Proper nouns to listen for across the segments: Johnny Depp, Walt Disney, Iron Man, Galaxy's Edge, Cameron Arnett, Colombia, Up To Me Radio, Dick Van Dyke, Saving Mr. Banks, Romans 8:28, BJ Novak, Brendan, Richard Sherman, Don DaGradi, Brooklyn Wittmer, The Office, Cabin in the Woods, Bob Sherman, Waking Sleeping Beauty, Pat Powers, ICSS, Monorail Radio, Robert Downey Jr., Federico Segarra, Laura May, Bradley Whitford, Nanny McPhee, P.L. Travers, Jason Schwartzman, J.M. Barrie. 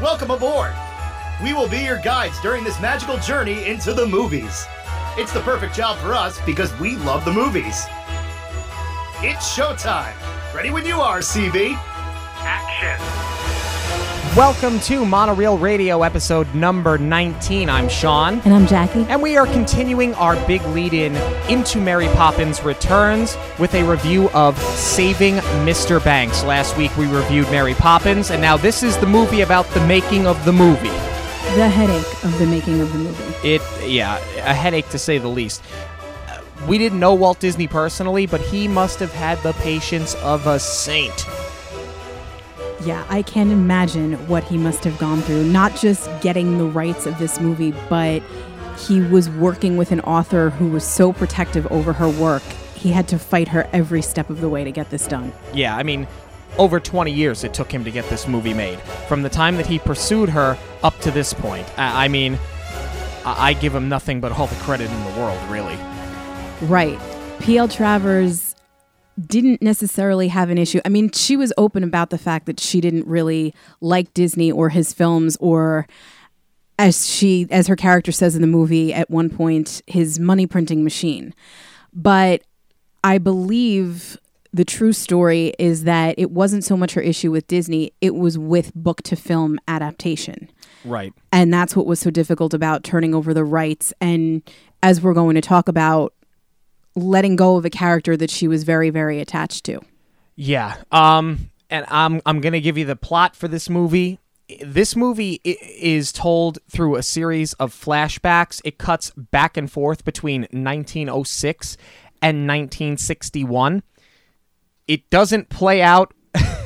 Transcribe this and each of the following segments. Welcome aboard! We will be your guides during this magical journey into the movies. It's the perfect job for us because we love the movies. It's showtime! Ready when you are, CB! Action! Welcome to Monorail Radio, episode number 19. I'm Sean. And I'm Jackie. And we are continuing our big lead-in into Mary Poppins Returns with a review of Saving Mr. Banks. Last week we reviewed Mary Poppins, and now this is the movie about the making of the movie. The headache of the making of the movie. A headache to say the least. We didn't know Walt Disney personally, but he must have had the patience of a saint. Yeah, I can't imagine what he must have gone through. Not just getting the rights of this movie, but he was working with an author who was so protective over her work. He had to fight her every step of the way to get this done. Yeah, I mean, over 20 years it took him to get this movie made. From the time that he pursued her up to this point. I mean, I give him nothing but all the credit in the world, really. Right. P.L. Travers didn't necessarily have an issue. I mean, she was open about the fact that she didn't really like Disney or his films, or as her character says in the movie at one point, his money printing machine. But I believe the true story is that it wasn't so much her issue with Disney, it was with book-to-film adaptation. Right. And that's what was so difficult about turning over the rights. And as we're going to talk about, letting go of a character that she was very, very attached to. Yeah. And I'm going to give you the plot for this movie. This movie is told through a series of flashbacks. It cuts back and forth between 1906 and 1961. It doesn't play out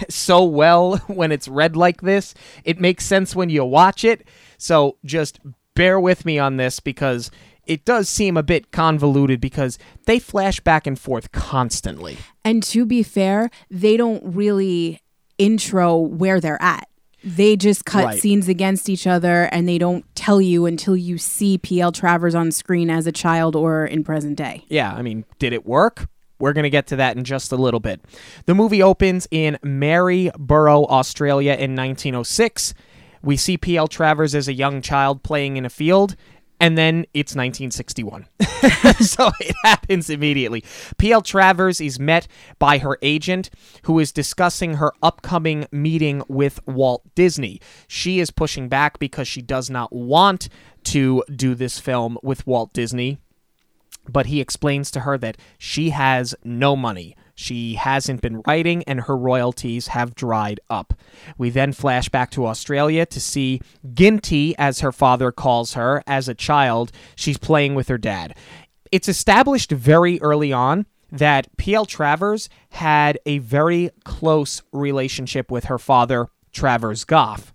so well when it's read like this. It makes sense when you watch it. So just bear with me on this, because it does seem a bit convoluted because they flash back and forth constantly. And to be fair, they don't really intro where they're at. They just cut scenes against each other, and they don't tell you until you see P.L. Travers on screen as a child or in present day. Yeah, I mean, did it work? We're going to get to that in just a little bit. The movie opens in Maryborough, Australia in 1906. We see P.L. Travers as a young child playing in a field. And then it's 1961. So it happens immediately. P.L. Travers is met by her agent, who is discussing her upcoming meeting with Walt Disney. She is pushing back because she does not want to do this film with Walt Disney. But he explains to her that she has no money. She hasn't been writing, and her royalties have dried up. We then flash back to Australia to see Ginty, as her father calls her, as a child. She's playing with her dad. It's established very early on that P.L. Travers had a very close relationship with her father, Travers Goff.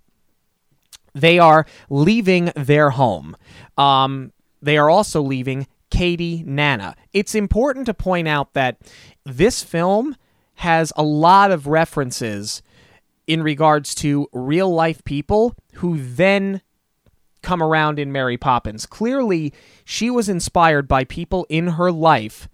They are leaving their home. They are also leaving Katie Nana. It's important to point out that this film has a lot of references in regards to real-life people who then come around in Mary Poppins. Clearly, she was inspired by people in her life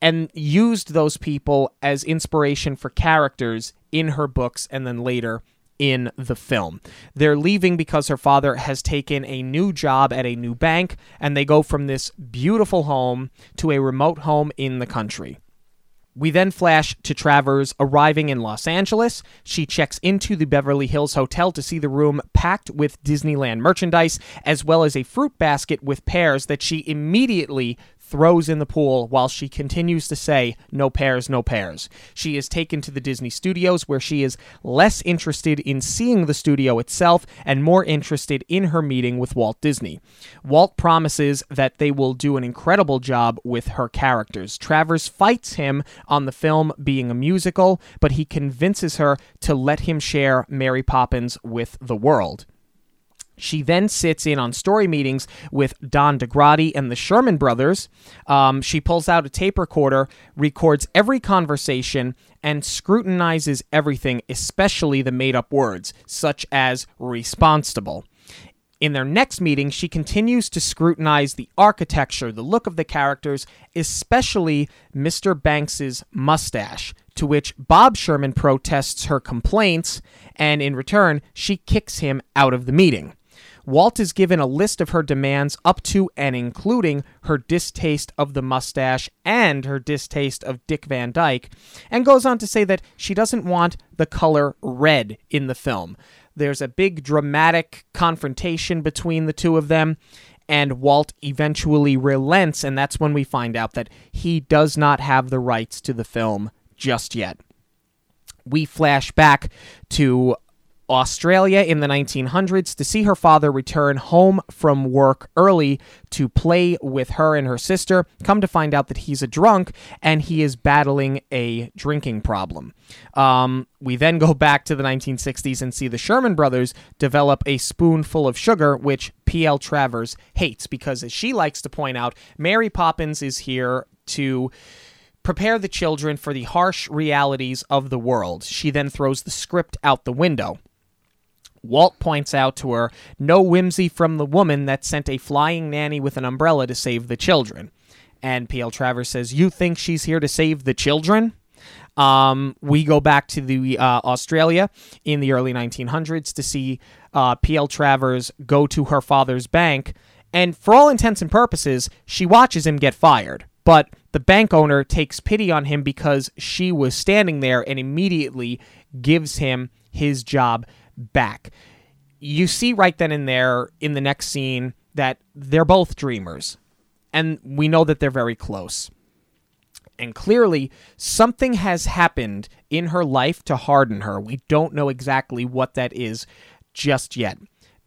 and used those people as inspiration for characters in her books and then later in the film. They're leaving because her father has taken a new job at a new bank, and they go from this beautiful home to a remote home in the country. We then flash to Travers arriving in Los Angeles. She checks into the Beverly Hills Hotel to see the room packed with Disneyland merchandise, as well as a fruit basket with pears that she immediately throws in the pool while she continues to say, "No pears, no pears." She is taken to the Disney Studios, where she is less interested in seeing the studio itself and more interested in her meeting with Walt Disney. Walt promises that they will do an incredible job with her characters. Travers fights him on the film being a musical, but he convinces her to let him share Mary Poppins with the world. She then sits in on story meetings with Don DaGradi and the Sherman brothers. She pulls out a tape recorder, records every conversation, and scrutinizes everything, especially the made-up words, such as responsible. In their next meeting, she continues to scrutinize the architecture, the look of the characters, especially Mr. Banks's mustache, to which Bob Sherman protests her complaints, and in return, she kicks him out of the meeting. Walt is given a list of her demands up to and including her distaste of the mustache and her distaste of Dick Van Dyke, and goes on to say that she doesn't want the color red in the film. There's a big dramatic confrontation between the two of them, and Walt eventually relents, and that's when we find out that he does not have the rights to the film just yet. We flash back to Australia in the 1900s to see her father return home from work early to play with her and her sister, come to find out that he's a drunk and he is battling a drinking problem. We then go back to the 1960s and see the Sherman brothers develop a spoonful of sugar, which P.L. Travers hates because, as she likes to point out, Mary Poppins is here to prepare the children for the harsh realities of the world. She then throws the script out the window. Walt points out to her, no whimsy from the woman that sent a flying nanny with an umbrella to save the children. And P.L. Travers says, you think she's here to save the children? We go back to the Australia in the early 1900s to see P.L. Travers go to her father's bank. And for all intents and purposes, she watches him get fired. But the bank owner takes pity on him because she was standing there and immediately gives him his job back. You see right then and there in the next scene that they're both dreamers, and we know that they're very close. And clearly, something has happened in her life to harden her. We don't know exactly what that is just yet.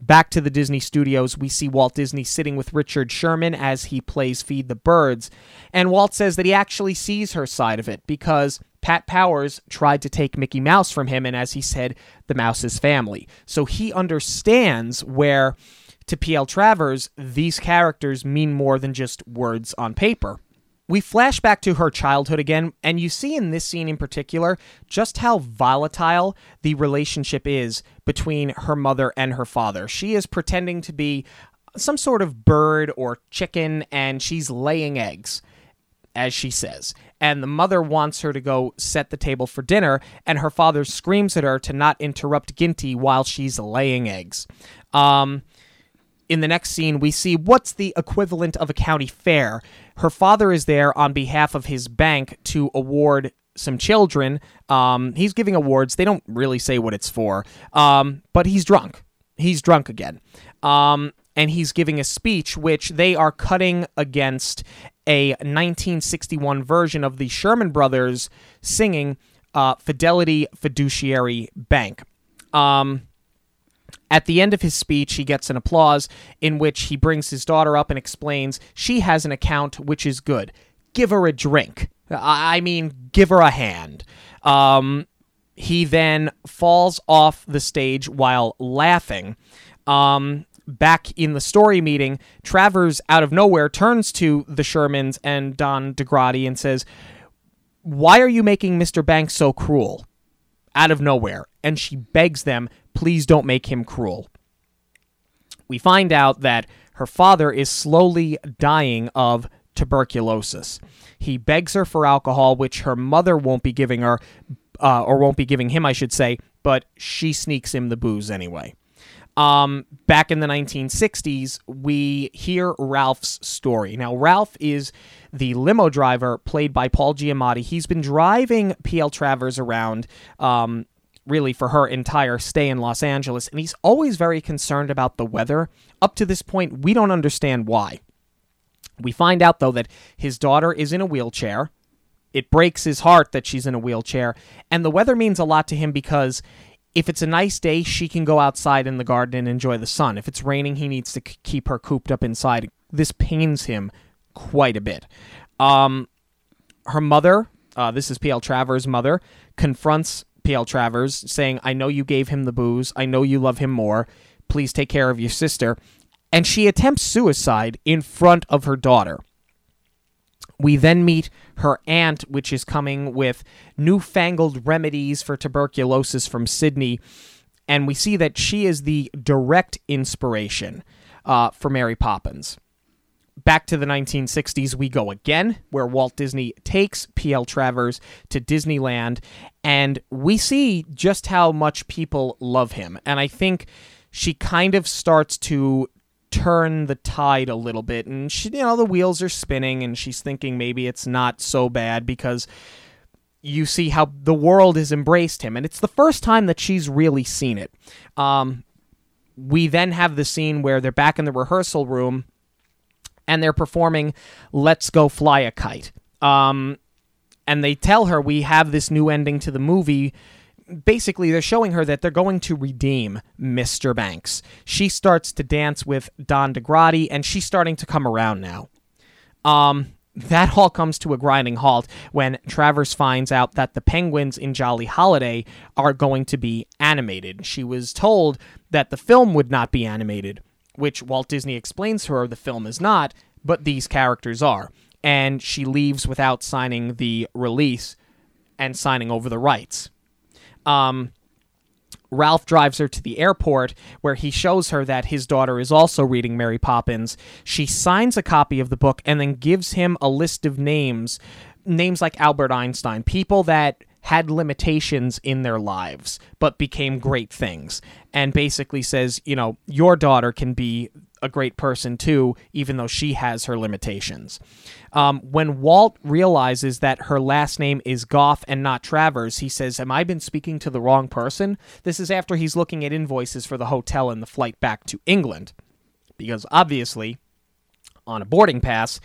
Back to the Disney Studios, we see Walt Disney sitting with Richard Sherman as he plays Feed the Birds, and Walt says that he actually sees her side of it because Pat Powers tried to take Mickey Mouse from him, and as he said, the mouse is family. So he understands where, to P.L. Travers, these characters mean more than just words on paper. We flash back to her childhood again, and you see in this scene in particular just how volatile the relationship is between her mother and her father. She is pretending to be some sort of bird or chicken, and she's laying eggs, as she says. And the mother wants her to go set the table for dinner, and her father screams at her to not interrupt Ginty while she's laying eggs. In the next scene, we see what's the equivalent of a county fair. Her father is there on behalf of his bank to award some children. He's giving awards. They don't really say what it's for, but he's drunk. He's drunk again. And he's giving a speech, which they are cutting against a 1961 version of the Sherman brothers singing Fidelity Fiduciary Bank. At the end of his speech, he gets an applause in which he brings his daughter up and explains she has an account which is good. Give her a drink. I mean, give her a hand. He then falls off the stage while laughing. Back in the story meeting, Travers, out of nowhere, turns to the Shermans and Don DaGradi and says, why are you making Mr. Banks so cruel? Out of nowhere. And she begs them, please don't make him cruel. We find out that her father is slowly dying of tuberculosis. He begs her for alcohol, which her mother won't be giving her, or won't be giving him, I should say, but she sneaks him the booze anyway. Back in the 1960s, we hear Ralph's story. Now, Ralph is the limo driver played by Paul Giamatti. He's been driving P.L. Travers around, really for her entire stay in Los Angeles, and he's always very concerned about the weather. Up to this point, we don't understand why. We find out, though, that his daughter is in a wheelchair. It breaks his heart that she's in a wheelchair, and the weather means a lot to him because if it's a nice day, she can go outside in the garden and enjoy the sun. If it's raining, he needs to keep her cooped up inside. This pains him quite a bit. Her mother, this is P.L. Travers' mother, confronts P.L. Travers, saying, I know you gave him the booze. I know you love him more. Please take care of your sister. And she attempts suicide in front of her daughter. We then meet her aunt, which is coming with newfangled remedies for tuberculosis from Sydney. And we see that she is the direct inspiration for Mary Poppins. Back to the 1960s we go again, where Walt Disney takes P.L. Travers to Disneyland, and we see just how much people love him. And I think she kind of starts to turn the tide a little bit, and she, you know, the wheels are spinning, and she's thinking maybe it's not so bad because you see how the world has embraced him, and it's the first time that she's really seen it. We then have the scene where they're back in the rehearsal room, and they're performing Let's Go Fly a Kite. And they tell her, we have this new ending to the movie. Basically, they're showing her that they're going to redeem Mr. Banks. She starts to dance with Don DaGradi, and she's starting to come around now. That all comes to a grinding halt when Travers finds out that the penguins in Jolly Holiday are going to be animated. She was told that the film would not be animated, which Walt Disney explains to her the film is not, but these characters are. And she leaves without signing the release and signing over the rights. Ralph drives her to the airport, where he shows her that his daughter is also reading Mary Poppins. She signs a copy of the book and then gives him a list of names like Albert Einstein, people that had limitations in their lives, but became great things, and basically says, you know, your daughter can be a great person too, even though she has her limitations. When Walt realizes that her last name is Goff and not Travers, he says, "Am I been speaking to the wrong person?" This is after he's looking at invoices for the hotel and the flight back to England, because obviously, on a boarding pass,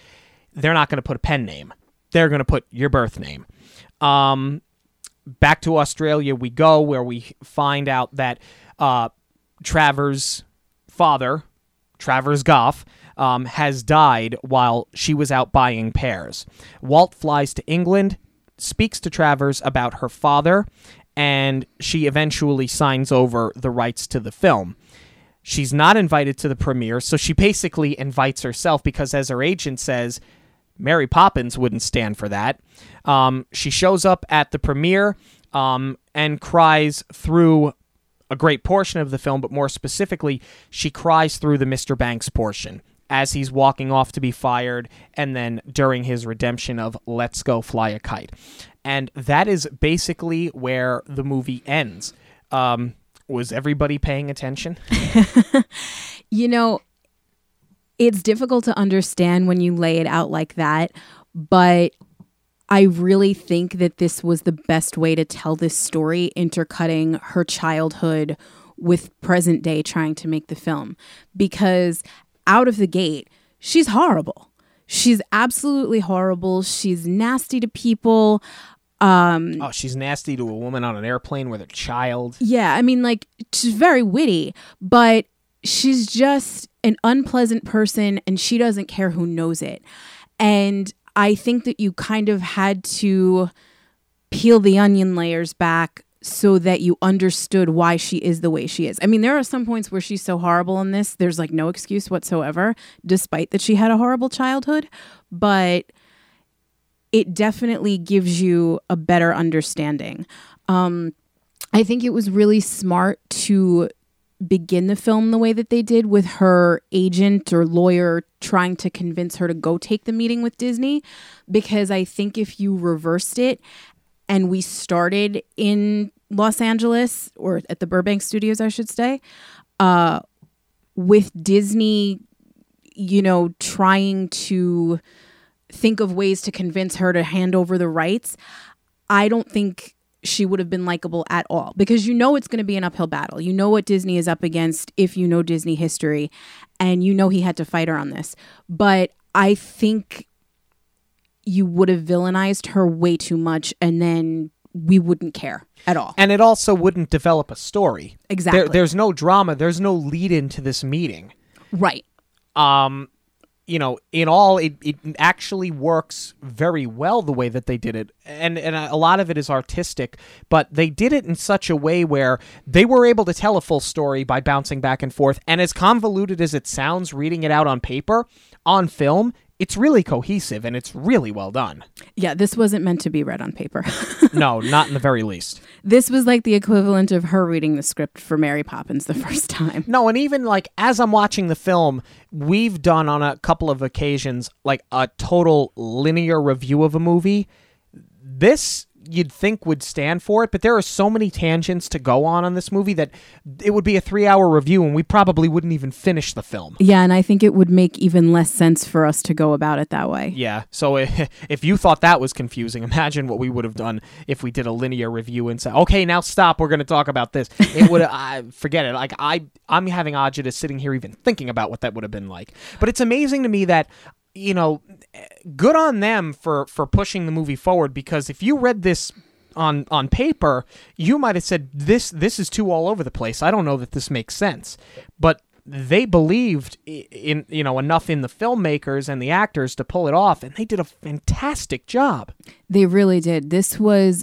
they're not going to put a pen name; they're going to put your birth name. Back to Australia we go, where we find out that Travers' father, Travers Goff, has died while she was out buying pears. Walt flies to England, speaks to Travers about her father, and she eventually signs over the rights to the film. She's not invited to the premiere, so she basically invites herself because, as her agent says, Mary Poppins wouldn't stand for that. She shows up at the premiere and cries through a great portion of the film, but more specifically, she cries through the Mr. Banks portion as he's walking off to be fired, and then during his redemption of Let's Go Fly a Kite. And that is basically where the movie ends. Was everybody paying attention? You know, it's difficult to understand when you lay it out like that, but I really think that this was the best way to tell this story, intercutting her childhood with present day trying to make the film. Because out of the gate, she's horrible. She's absolutely horrible. She's nasty to people. She's nasty to a woman on an airplane with her child. Yeah, I mean, like, she's very witty, but she's just an unpleasant person, and she doesn't care who knows it. And I think that you kind of had to peel the onion layers back so that you understood why she is the way she is. I mean, there are some points where she's so horrible in this, there's like no excuse whatsoever, despite that she had a horrible childhood. But it definitely gives you a better understanding. I think it was really smart to begin the film the way that they did, with her agent or lawyer trying to convince her to go take the meeting with Disney, because I think if you reversed it and we started in Los Angeles, or at the Burbank Studios, I should say, with Disney, you know, trying to think of ways to convince her to hand over the rights, I don't think she would have been likable at all, because you know it's going to be an uphill battle. You know what Disney is up against if you know Disney history, and you know he had to fight her on this. But I think you would have villainized her way too much, and then we wouldn't care at all. And it also wouldn't develop a story. Exactly. There's no drama. There's no lead into this meeting. Right. You know, in all, it actually works very well the way that they did it. And a lot of it is artistic, but they did it in such a way where they were able to tell a full story by bouncing back and forth. And as convoluted as it sounds, reading it out on paper, on film, it's really cohesive and it's really well done. Yeah, this wasn't meant to be read on paper. No, not in the very least. This was like the equivalent of her reading the script for Mary Poppins the first time. No, and even like as I'm watching the film, we've done on a couple of occasions like a total linear review of a movie. This you'd think would stand for it, but there are so many tangents to go on this movie that it would be a 3-hour review and we probably wouldn't even finish the film. Yeah, and I think it would make even less sense for us to go about it that way. Yeah, so if you thought that was confusing, imagine what we would have done if we did a linear review and said, okay, now stop, we're going to talk about this. It would forget it. Like I'm having agita sitting here even thinking about what that would have been like. But it's amazing to me that, you know, good on them for pushing the movie forward, because if you read this on paper, you might have said, this is too all over the place. I don't know that this makes sense. But they believed in, you know, enough in the filmmakers and the actors to pull it off, and they did a fantastic job. They really did. This was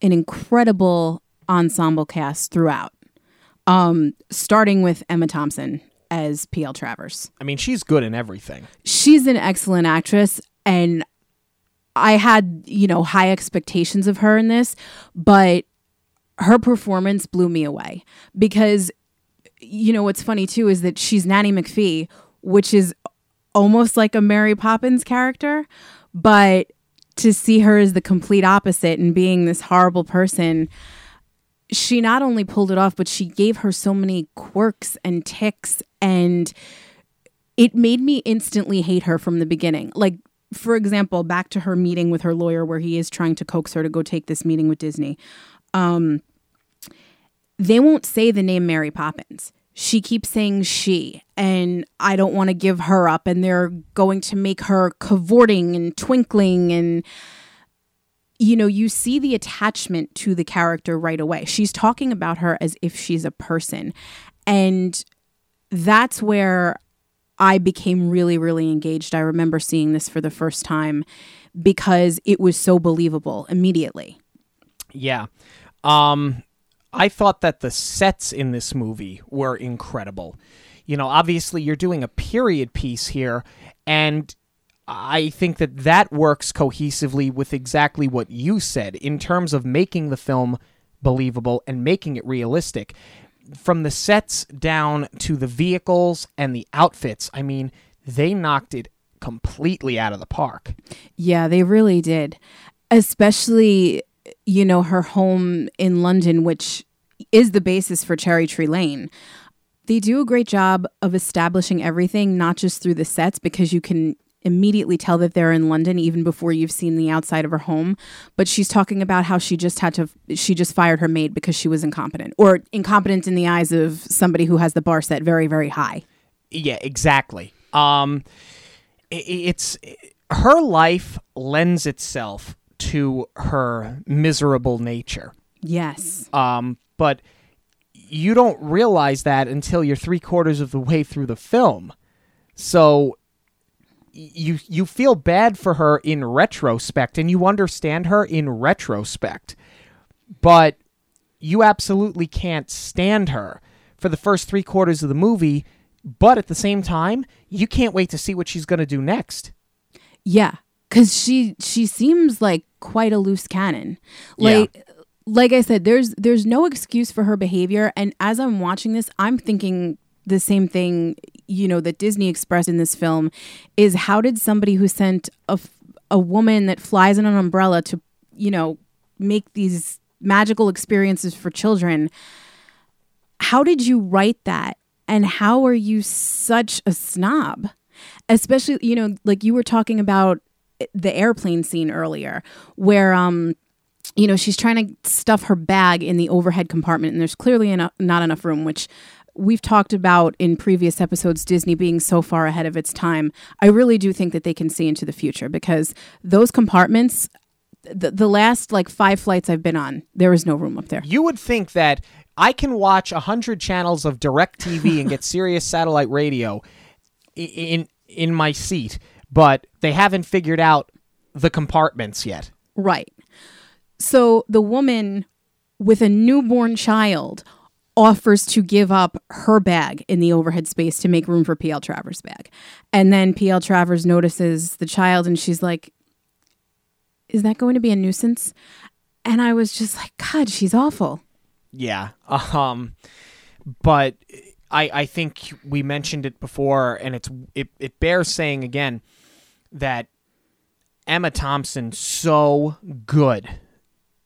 an incredible ensemble cast throughout, starting with Emma Thompson as P.L. Travers. I mean, she's good in everything. She's an excellent actress, and I had, you know, high expectations of her in this, but her performance blew me away because, you know, what's funny too is that she's Nanny McPhee, which is almost like a Mary Poppins character, but to see her as the complete opposite and being this horrible person, she not only pulled it off, but she gave her so many quirks and tics, and it made me instantly hate her from the beginning. Like, for example, back to her meeting with her lawyer where he is trying to coax her to go take this meeting with Disney. They won't say the name Mary Poppins. She keeps saying she, and I don't want to give her up, and they're going to make her cavorting and twinkling, and you know, you see the attachment to the character right away. She's talking about her as if she's a person. And that's where I became really, really engaged. I remember seeing this for the first time because it was so believable immediately. Yeah. I thought that the sets in this movie were incredible. You know, obviously you're doing a period piece here, and I think that works cohesively with exactly what you said in terms of making the film believable and making it realistic. From the sets down to the vehicles and the outfits, I mean, they knocked it completely out of the park. Yeah, they really did. Especially, you know, her home in London, which is the basis for Cherry Tree Lane. They do a great job of establishing everything, not just through the sets, because you can immediately tell that they're in London even before you've seen the outside of her home. But she's talking about how she just fired her maid because she was incompetent, or incompetent in the eyes of somebody who has the bar set very, very high. Yeah, exactly. Her life lends itself to her miserable nature. Yes. But you don't realize that until you're 3/4 of the way through the film. So you feel bad for her in retrospect, and you understand her in retrospect, but you absolutely can't stand her for the first 3/4 of the movie. But at the same time, you can't wait to see what she's going to do next. Yeah, because she seems like quite a loose cannon. Like, yeah. Like I said, there's no excuse for her behavior. And as I'm watching this, I'm thinking the same thing, you know, that Disney expressed in this film is, how did somebody who sent a woman that flies in an umbrella to, you know, make these magical experiences for children, how did you write that? And how are you such a snob? Especially, you know, like you were talking about the airplane scene earlier where, you know, she's trying to stuff her bag in the overhead compartment and there's clearly not enough room, which we've talked about in previous episodes, Disney being so far ahead of its time. I really do think that they can see into the future because those compartments, the last like 5 flights I've been on, there is no room up there. You would think that I can watch 100 channels of DirecTV and get Sirius satellite radio in my seat, but they haven't figured out the compartments yet. Right. So the woman with a newborn child offers to give up her bag in the overhead space to make room for P.L. Travers' bag. And then P.L. Travers notices the child and she's like, is that going to be a nuisance? And I was just like, God, she's awful. Yeah. But I think we mentioned it before, and it bears saying again that Emma Thompson, so good. I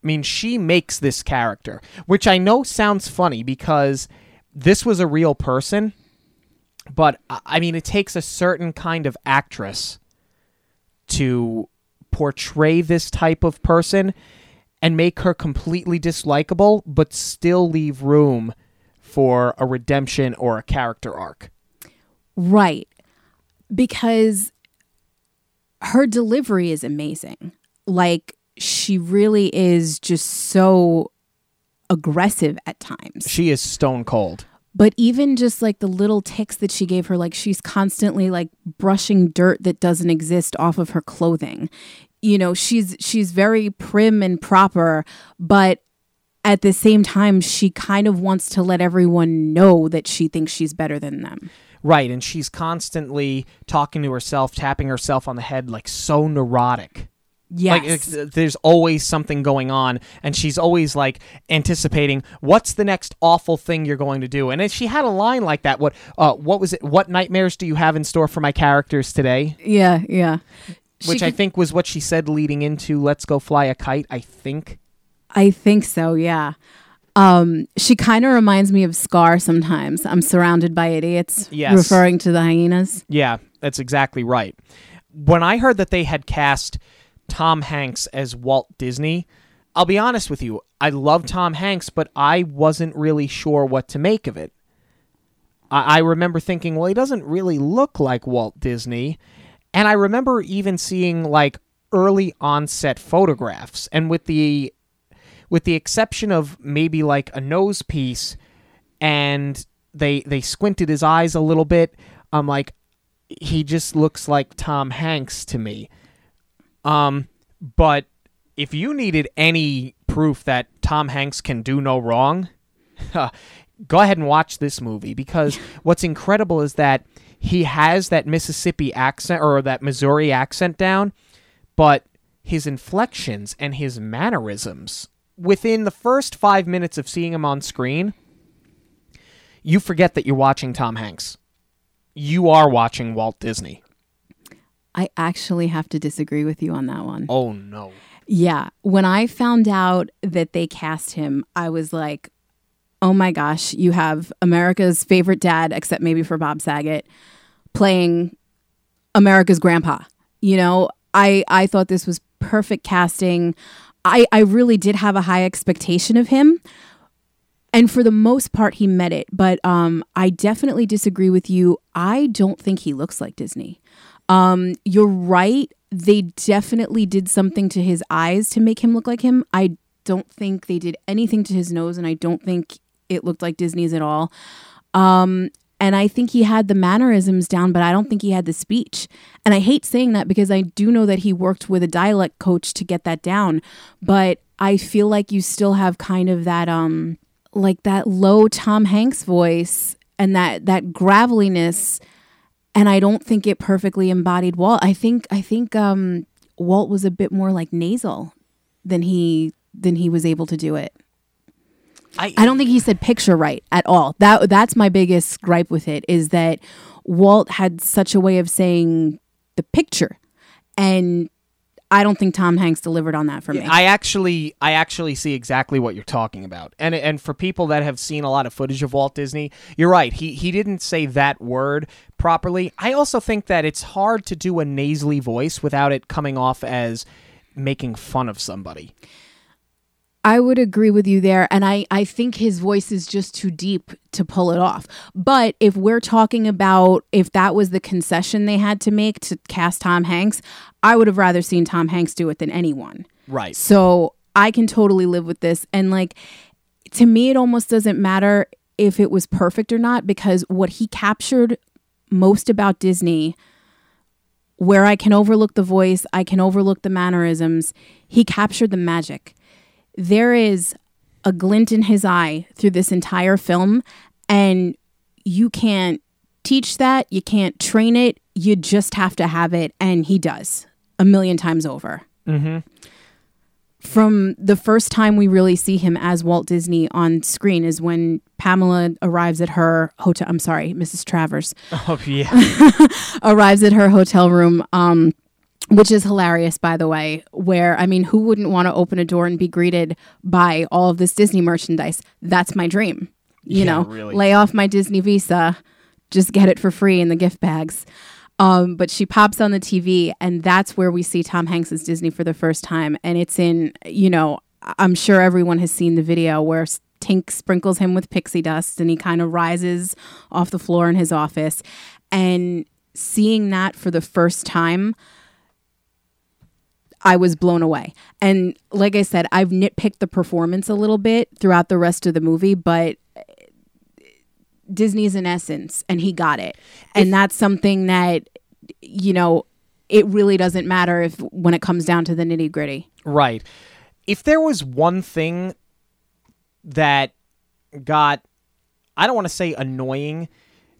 mean, she makes this character, which I know sounds funny because this was a real person, but I mean, it takes a certain kind of actress to portray this type of person and make her completely dislikable, but still leave room for a redemption or a character arc. Right. Because her delivery is amazing. Like, she really is just so aggressive at times. She is stone cold. But even just like the little ticks that she gave her, like she's constantly like brushing dirt that doesn't exist off of her clothing. You know, she's very prim and proper, but at the same time, she kind of wants to let everyone know that she thinks she's better than them. Right, and she's constantly talking to herself, tapping herself on the head, like so neurotic. Yes. Like, there's always something going on, and she's always like anticipating what's the next awful thing you're going to do. And she had a line like that. What was it? What nightmares do you have in store for my characters today? Yeah, yeah. Which I think was what she said leading into "Let's Go Fly a Kite." I think so. Yeah. She kind of reminds me of Scar sometimes. I'm surrounded by idiots. Yes. Referring to the hyenas. Yeah, that's exactly right. When I heard that they had cast Tom Hanks as Walt Disney, I'll be honest with you, I love Tom Hanks, but I wasn't really sure what to make of it. I remember thinking, well, he doesn't really look like Walt Disney, and I remember even seeing like early onset photographs, and with the exception of maybe like a nose piece, and they squinted his eyes a little bit, I'm like, he just looks like Tom Hanks to me. But if you needed any proof that Tom Hanks can do no wrong, go ahead and watch this movie, because what's incredible is that he has that Mississippi accent or that Missouri accent down, but his inflections and his mannerisms within the first 5 minutes of seeing him on screen, you forget that you're watching Tom Hanks. You are watching Walt Disney. I actually have to disagree with you on that one. Oh, no. Yeah. When I found out that they cast him, I was like, oh, my gosh, you have America's favorite dad, except maybe for Bob Saget, playing America's grandpa. You know, I thought this was perfect casting. I really did have a high expectation of him. And for the most part, he met it. But I definitely disagree with you. I don't think he looks like Disney. You're right. They definitely did something to his eyes to make him look like him. I don't think they did anything to his nose, and I don't think it looked like Disney's at all. And I think he had the mannerisms down, but I don't think he had the speech. And I hate saying that because I do know that he worked with a dialect coach to get that down. But I feel like you still have kind of that, like that low Tom Hanks voice and that graveliness. And I don't think it perfectly embodied Walt. I think Walt was a bit more like nasal than he was able to do it. I don't think he said picture right at all. That's my biggest gripe with it, is that Walt had such a way of saying the picture, and I don't think Tom Hanks delivered on that for me. I actually see exactly what you're talking about. And for people that have seen a lot of footage of Walt Disney, you're right. He didn't say that word properly. I also think that it's hard to do a nasally voice without it coming off as making fun of somebody. I would agree with you there, and I think his voice is just too deep to pull it off. But if we're talking about if that was the concession they had to make to cast Tom Hanks, I would have rather seen Tom Hanks do it than anyone. Right. So I can totally live with this. And like, to me, it almost doesn't matter if it was perfect or not, because what he captured most about Disney, where I can overlook the voice, I can overlook the mannerisms, he captured the magic. There is a glint in his eye through this entire film, and you can't teach that. You can't train it. You just have to have it, and he does a million times over. Mm-hmm. From the first time we really see him as Walt Disney on screen is when Pamela arrives at her hotel. I'm sorry, Mrs. Travers. Oh, yeah. Arrives at her hotel room, which is hilarious, by the way, where, I mean, who wouldn't want to open a door and be greeted by all of this Disney merchandise? That's my dream. You know, really. Lay off my Disney visa. Just get it for free in the gift bags. But she pops on the TV, and that's where we see Tom Hanks' Disney for the first time. And it's in, you know, I'm sure everyone has seen the video where Tink sprinkles him with pixie dust and he kind of rises off the floor in his office. And seeing that for the first time, I was blown away. And like I said, I've nitpicked the performance a little bit throughout the rest of the movie, but Disney's in essence, and he got it. And that's something that, you know, it really doesn't matter if when it comes down to the nitty gritty. Right. If there was one thing that got, I don't want to say annoying,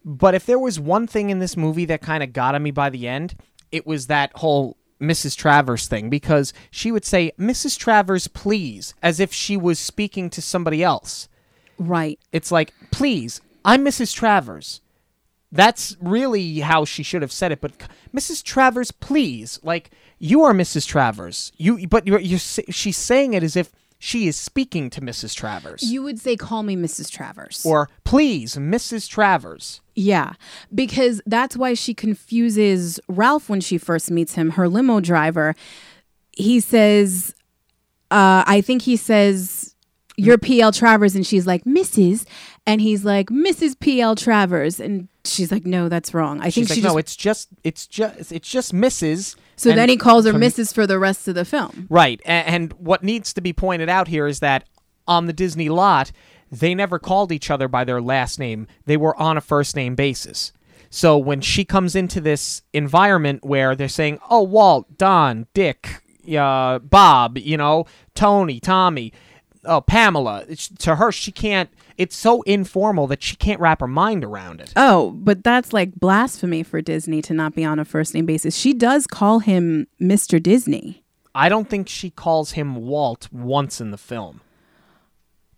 but if there was one thing in this movie that kind of got on me by the end, it was that whole Mrs. Travers thing, because she would say, Mrs. Travers, please, as if she was speaking to somebody else. Right. It's like, please, I'm Mrs. Travers. That's really how she should have said it. But Mrs. Travers, please, like, you are Mrs. Travers. She's saying it as if she is speaking to Mrs. Travers. You would say, call me Mrs. Travers. Or, please, Mrs. Travers. Yeah, because that's why she confuses Ralph when she first meets him, her limo driver. He says, you're P.L. Travers, and she's like, Mrs., and he's like, Mrs. P.L. Travers, and she's like, no, that's wrong. It's just Mrs. So then he calls her Mrs. for the rest of the film. Right, and what needs to be pointed out here is that on the Disney lot, they never called each other by their last name. They were on a first-name basis. So when she comes into this environment where they're saying, oh, Walt, Don, Dick, Bob, you know, Tony, Tommy, oh, Pamela, to her, she can't, it's so informal that she can't wrap her mind around it. Oh, but that's like blasphemy for Disney to not be on a first name basis. She does call him Mr. Disney. I don't think she calls him Walt once in the film,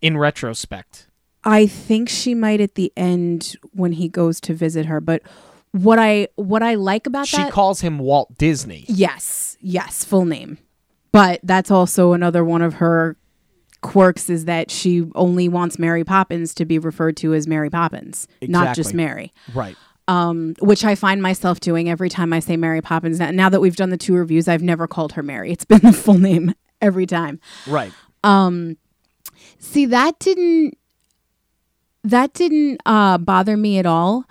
in retrospect. I think she might at the end when he goes to visit her, but what I like about that, she calls him Walt Disney. Yes, full name. But that's also another one of her quirks, is that she only wants Mary Poppins to be referred to as Mary Poppins, not just Mary. Right. Which I find myself doing every time I say Mary Poppins. Now that we've done the two reviews, I've never called her Mary. It's been the full name every time. Right. See, that didn't bother me at all,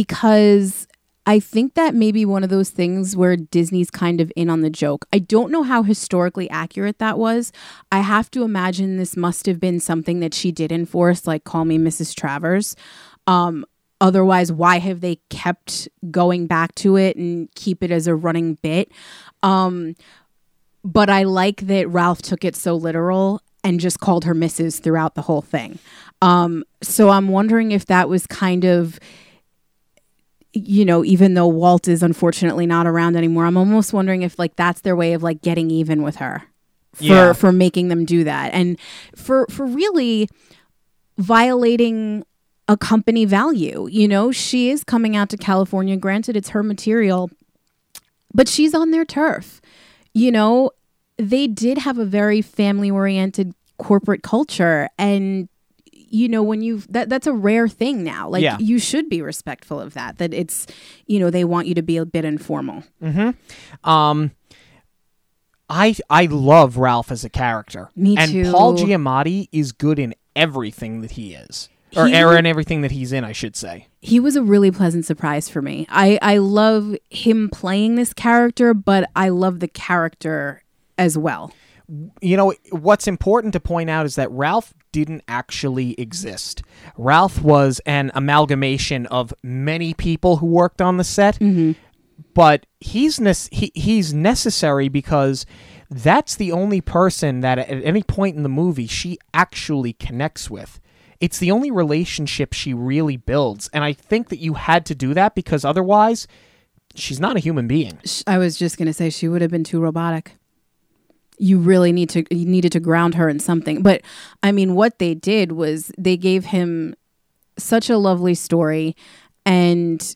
because I think that may be one of those things where Disney's kind of in on the joke. I don't know how historically accurate that was. I have to imagine this must have been something that she did enforce, like, call me Mrs. Travers. Otherwise, why have they kept going back to it and keep it as a running bit? But I like that Ralph took it so literal and just called her Mrs. throughout the whole thing. So I'm wondering if that was kind of, you know, even though Walt is unfortunately not around anymore, I'm almost wondering if, like, that's their way of, like, getting even with her for making them do that, and for really violating a company value. You know, she is coming out to California. Granted, it's her material, but she's on their turf. You know, they did have a very family-oriented corporate culture, and you know, when you that's a rare thing now. Like, you should be respectful of that. That it's, you know, they want you to be a bit informal. Mm-hmm. I love Ralph as a character. Me too. And Paul Giamatti is good in everything that he is, or in everything that he's in, I should say. He was a really pleasant surprise for me. I love him playing this character, but I love the character as well. You know, what's important to point out is that Ralph didn't actually exist. Ralph was an amalgamation of many people who worked on the set, mm-hmm. but he's necessary because that's the only person that at any point in the movie she actually connects with. It's the only relationship she really builds. And I think that you had to do that because otherwise she's not a human being. I was just going to say she would have been too robotic. You really needed to ground her in something. But I mean, what they did was they gave him such a lovely story, and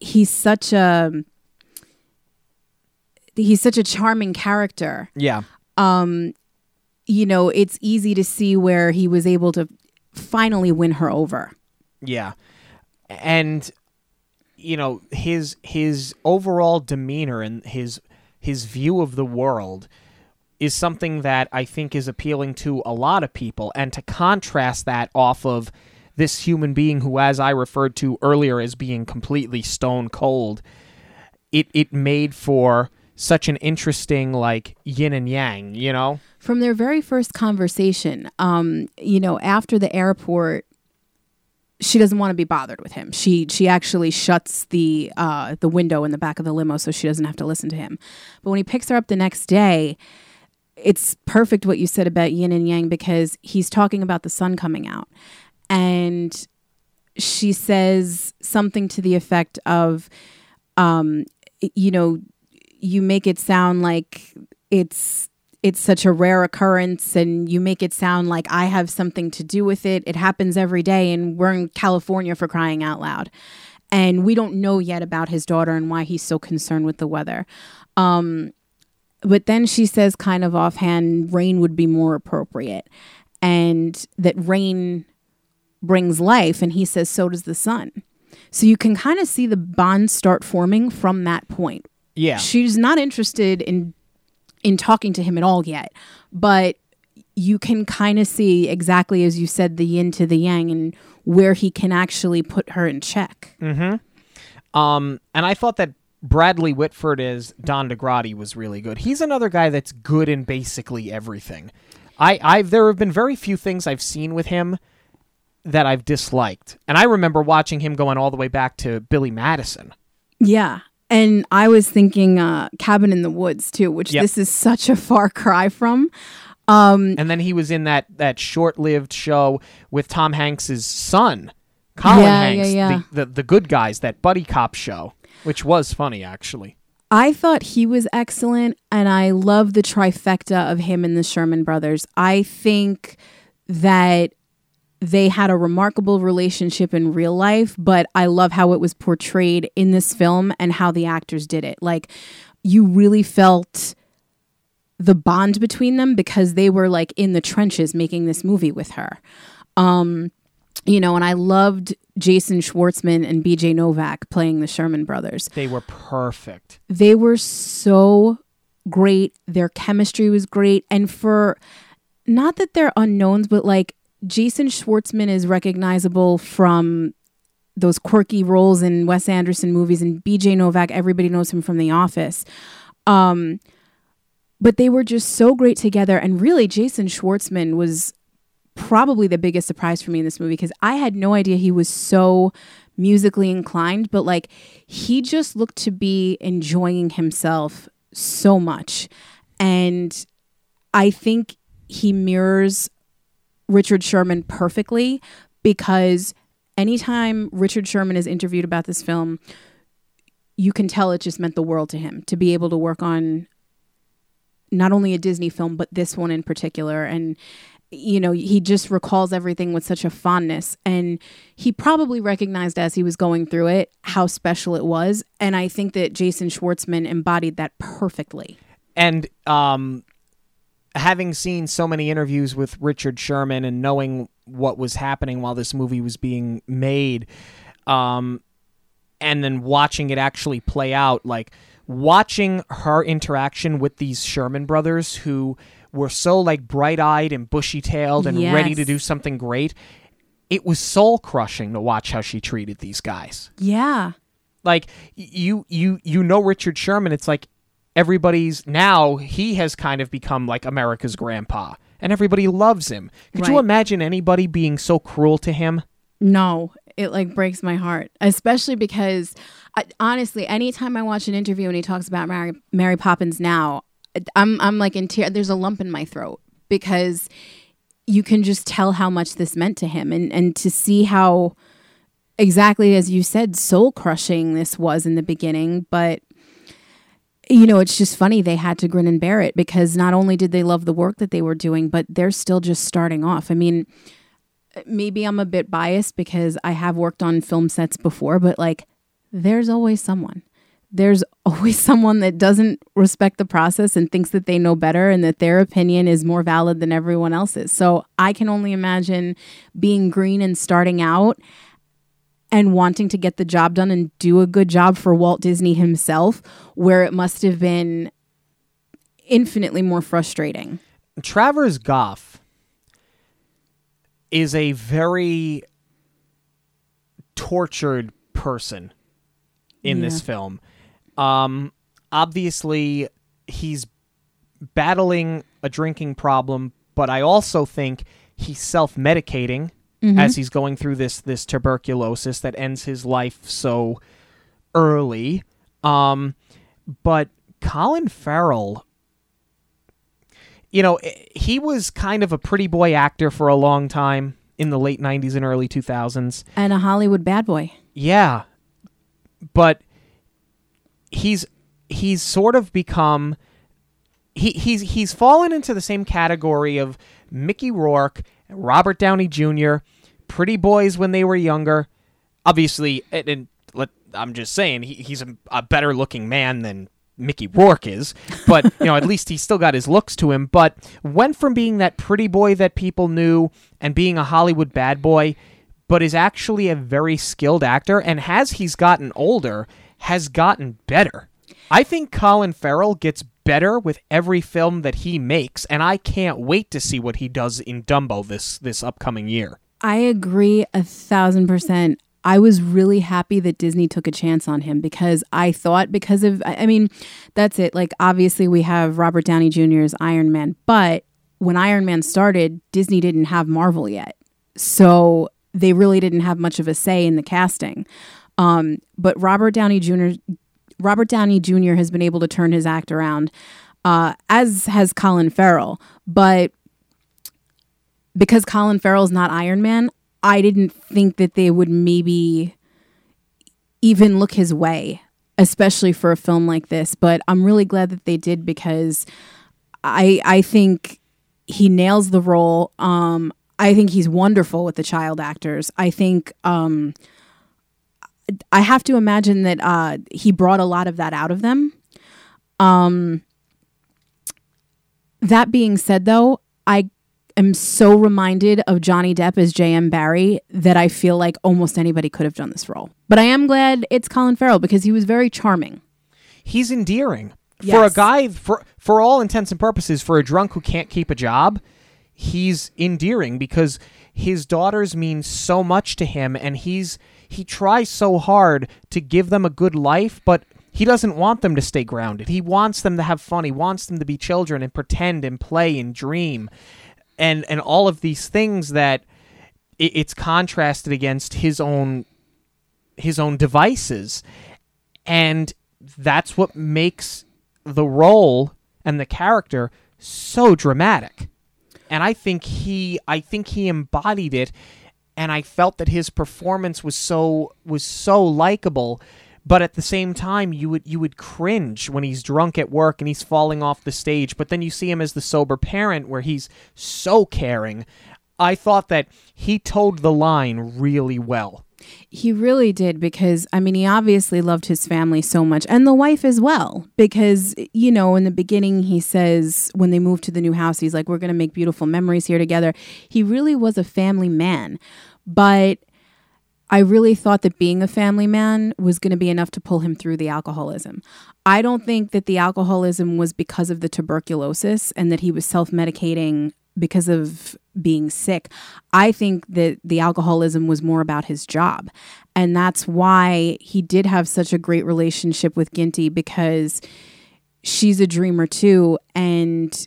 he's such a charming character. Yeah. You know, it's easy to see where he was able to finally win her over. Yeah. And, you know, his overall demeanor and his view of the world is something that I think is appealing to a lot of people. And to contrast that off of this human being who, as I referred to earlier, as being completely stone cold, it made for such an interesting, like, yin and yang, you know? From their very first conversation, you know, after the airport, she doesn't want to be bothered with him. She actually shuts the window in the back of the limo so she doesn't have to listen to him. But when he picks her up the next day, it's perfect what you said about yin and yang, because he's talking about the sun coming out. And she says something to the effect of, you know, you make it sound like it's such a rare occurrence, and you make it sound like I have something to do with it. It happens every day, and we're in California, for crying out loud. And we don't know yet about his daughter and why he's so concerned with the weather. But then she says kind of offhand, rain would be more appropriate, and that rain brings life. And he says, so does the sun. So you can kind of see the bond start forming from that point. Yeah. She's not interested in talking to him at all yet, but you can kind of see, exactly as you said, the yin to the yang and where he can actually put her in check. Mm-hmm. And I thought that Bradley Whitford as Don DaGradi was really good. He's another guy that's good in basically everything. There have been very few things I've seen with him that I've disliked. And I remember watching him going all the way back to Billy Madison. Yeah. And I was thinking Cabin in the Woods, too, which This is such a far cry from. And then he was in that short-lived show with Tom Hanks' son, Colin Hanks, The Good Guys, that buddy cop show, which was funny, actually. I thought he was excellent, and I love the trifecta of him and the Sherman brothers. I think that they had a remarkable relationship in real life, but I love how it was portrayed in this film and how the actors did it. Like, you really felt the bond between them because they were, like, in the trenches making this movie with her. You know, and I loved Jason Schwartzman and BJ Novak playing the Sherman brothers. They were perfect. They were so great. Their chemistry was great. And for, not that they're unknowns, but, like, Jason Schwartzman is recognizable from those quirky roles in Wes Anderson movies, and BJ Novak, everybody knows him from The Office. But they were just so great together. And really, Jason Schwartzman was probably the biggest surprise for me in this movie, because I had no idea he was so musically inclined, but like, he just looked to be enjoying himself so much. And I think he mirrors Richard Sherman perfectly, because anytime Richard Sherman is interviewed about this film, you can tell it just meant the world to him to be able to work on not only a Disney film, but this one in particular. And, you know, he just recalls everything with such a fondness. And he probably recognized as he was going through it how special it was. And I think that Jason Schwartzman embodied that perfectly. And, having seen so many interviews with Richard Sherman and knowing what was happening while this movie was being made, and then watching it actually play out, like watching her interaction with these Sherman brothers who were so like bright-eyed and bushy-tailed and ready to do something great, it was soul-crushing to watch how she treated these guys. Yeah. Like, you know Richard Sherman, it's like, everybody's now, he has kind of become like America's grandpa, and everybody loves him. Could you imagine anybody being so cruel to him? No, it like breaks my heart, especially because honestly, anytime I watch an interview and he talks about Mary Poppins now, I'm like in tears. There's a lump in my throat because you can just tell how much this meant to him, and to see how exactly, as you said, soul crushing this was in the beginning. But you know, it's just funny. They had to grin and bear it because not only did they love the work that they were doing, but they're still just starting off. I mean, maybe I'm a bit biased because I have worked on film sets before, but like, there's always someone. There's always someone that doesn't respect the process and thinks that they know better and that their opinion is more valid than everyone else's. So I can only imagine being green and starting out and wanting to get the job done and do a good job for Walt Disney himself, where it must have been infinitely more frustrating. Travers Goff is a very tortured person in this film. Obviously, he's battling a drinking problem, but I also think he's self-medicating as he's going through this tuberculosis that ends his life so early. But Colin Farrell, you know, he was kind of a pretty boy actor for a long time in the late 90s and early 2000s. And a Hollywood bad boy. Yeah. But he's sort of become he's fallen into the same category of Mickey Rourke, Robert Downey Jr., pretty boys when they were younger. Obviously, and I'm just saying he's a better looking man than Mickey Rourke is, but you know, at least he's still got his looks to him. But went from being that pretty boy that people knew and being a Hollywood bad boy, but is actually a very skilled actor, and as he's gotten older, has gotten better. I think Colin Farrell gets better with every film that he makes, and I can't wait to see what he does in Dumbo this upcoming year. I agree 1,000%. I was really happy that Disney took a chance on him because I thought that's it. Like, obviously we have Robert Downey Jr.'s Iron Man, but when Iron Man started, Disney didn't have Marvel yet. So they really didn't have much of a say in the casting. But Robert Downey Jr. Has been able to turn his act around, as has Colin Farrell. But because Colin Farrell's not Iron Man, I didn't think that they would maybe even look his way, especially for a film like this. But I'm really glad that they did because I think he nails the role. I think he's wonderful with the child actors. I think I have to imagine that he brought a lot of that out of them. That being said, though, I am so reminded of Johnny Depp as J.M. Barrie that I feel like almost anybody could have done this role. But I am glad it's Colin Farrell because he was very charming. He's endearing. Yes. For a guy, for all intents and purposes, for a drunk who can't keep a job, he's endearing because his daughters mean so much to him, and he tries so hard to give them a good life, but he doesn't want them to stay grounded. He wants them to have fun. He wants them to be children and pretend and play and dream and all of these things that it's contrasted against his own devices. And that's what makes the role and the character so dramatic. And I think he embodied it, and I felt that his performance was so likable, but at the same time you would cringe when he's drunk at work and he's falling off the stage, but then you see him as the sober parent where he's so caring. I thought that he toed the line really well. He really did because, I mean, he obviously loved his family so much and the wife as well because, you know, in the beginning he says when they moved to the new house, he's like, we're going to make beautiful memories here together. He really was a family man, but I really thought that being a family man was going to be enough to pull him through the alcoholism. I don't think that the alcoholism was because of the tuberculosis and that he was self-medicating because of being sick. I think that the alcoholism was more about his job. And that's why he did have such a great relationship with Ginty because she's a dreamer too. And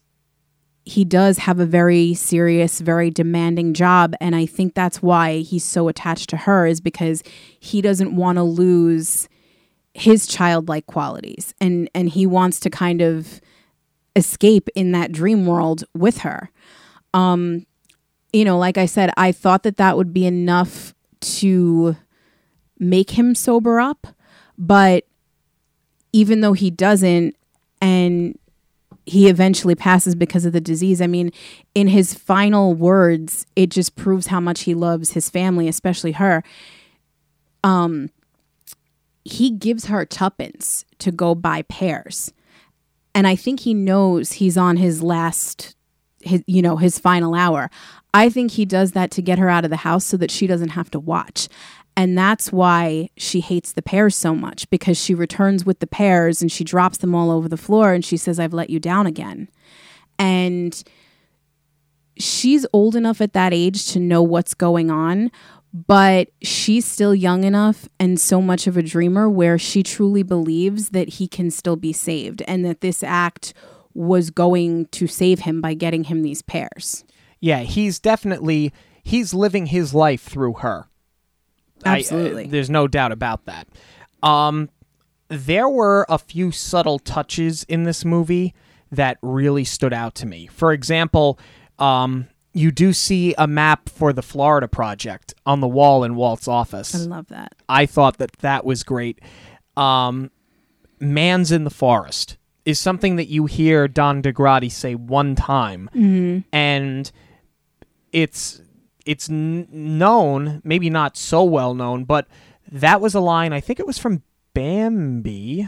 he does have a very serious, very demanding job. And I think that's why he's so attached to her is because he doesn't want to lose his childlike qualities. And he wants to kind of escape in that dream world with her. You know, like I said, I thought that that would be enough to make him sober up, but even though he doesn't, and he eventually passes because of the disease, I mean, in his final words, it just proves how much he loves his family, especially her. He gives her tuppence to go buy pears. And I think he knows he's on his last, his final hour. I think he does that to get her out of the house so that she doesn't have to watch. And that's why she hates the pears so much, because she returns with the pears and she drops them all over the floor and she says, "I've let you down again." And she's old enough at that age to know what's going on, but she's still young enough and so much of a dreamer where she truly believes that he can still be saved and that this act was going to save him by getting him these pears. Yeah, he's living his life through her. Absolutely. There's no doubt about that. There were a few subtle touches in this movie that really stood out to me. For example, you do see a map for the Florida Project on the wall in Walt's office. I love that. I thought that was great. Man's in the forest is something that you hear Don DaGradi say one time. Mm-hmm. And it's known, maybe not so well known, but that was a line, I think it was from Bambi.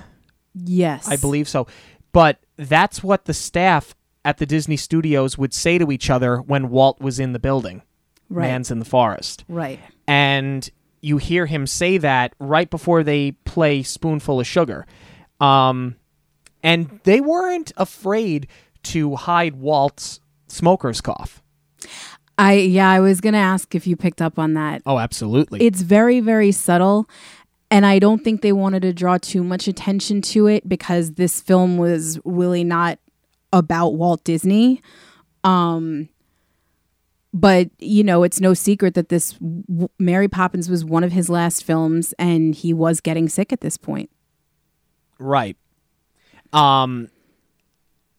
Yes. I believe so. But that's what the staff at the Disney Studios would say to each other when Walt was in the building. Right. Man's in the forest. Right. And you hear him say that right before they play Spoonful of Sugar. And they weren't afraid to hide Walt's smoker's cough. I was going to ask if you picked up on that. Oh, absolutely. It's very, very subtle. And I don't think they wanted to draw too much attention to it because this film was really not about Walt Disney. But, it's no secret that this Mary Poppins was one of his last films and he was getting sick at this point. Right. And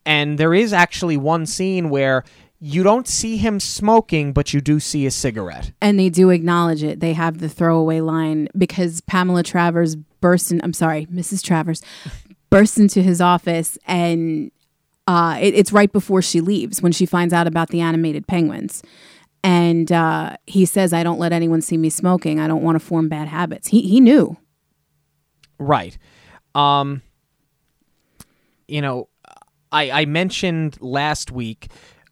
there is actually one scene where you don't see him smoking, but you do see a cigarette. And they do acknowledge it. They have the throwaway line because Mrs. Travers bursts into his office and it's right before she leaves when she finds out about the animated penguins. And he says, "I don't let anyone see me smoking. I don't want to form bad habits." He knew. Right. I mentioned last week,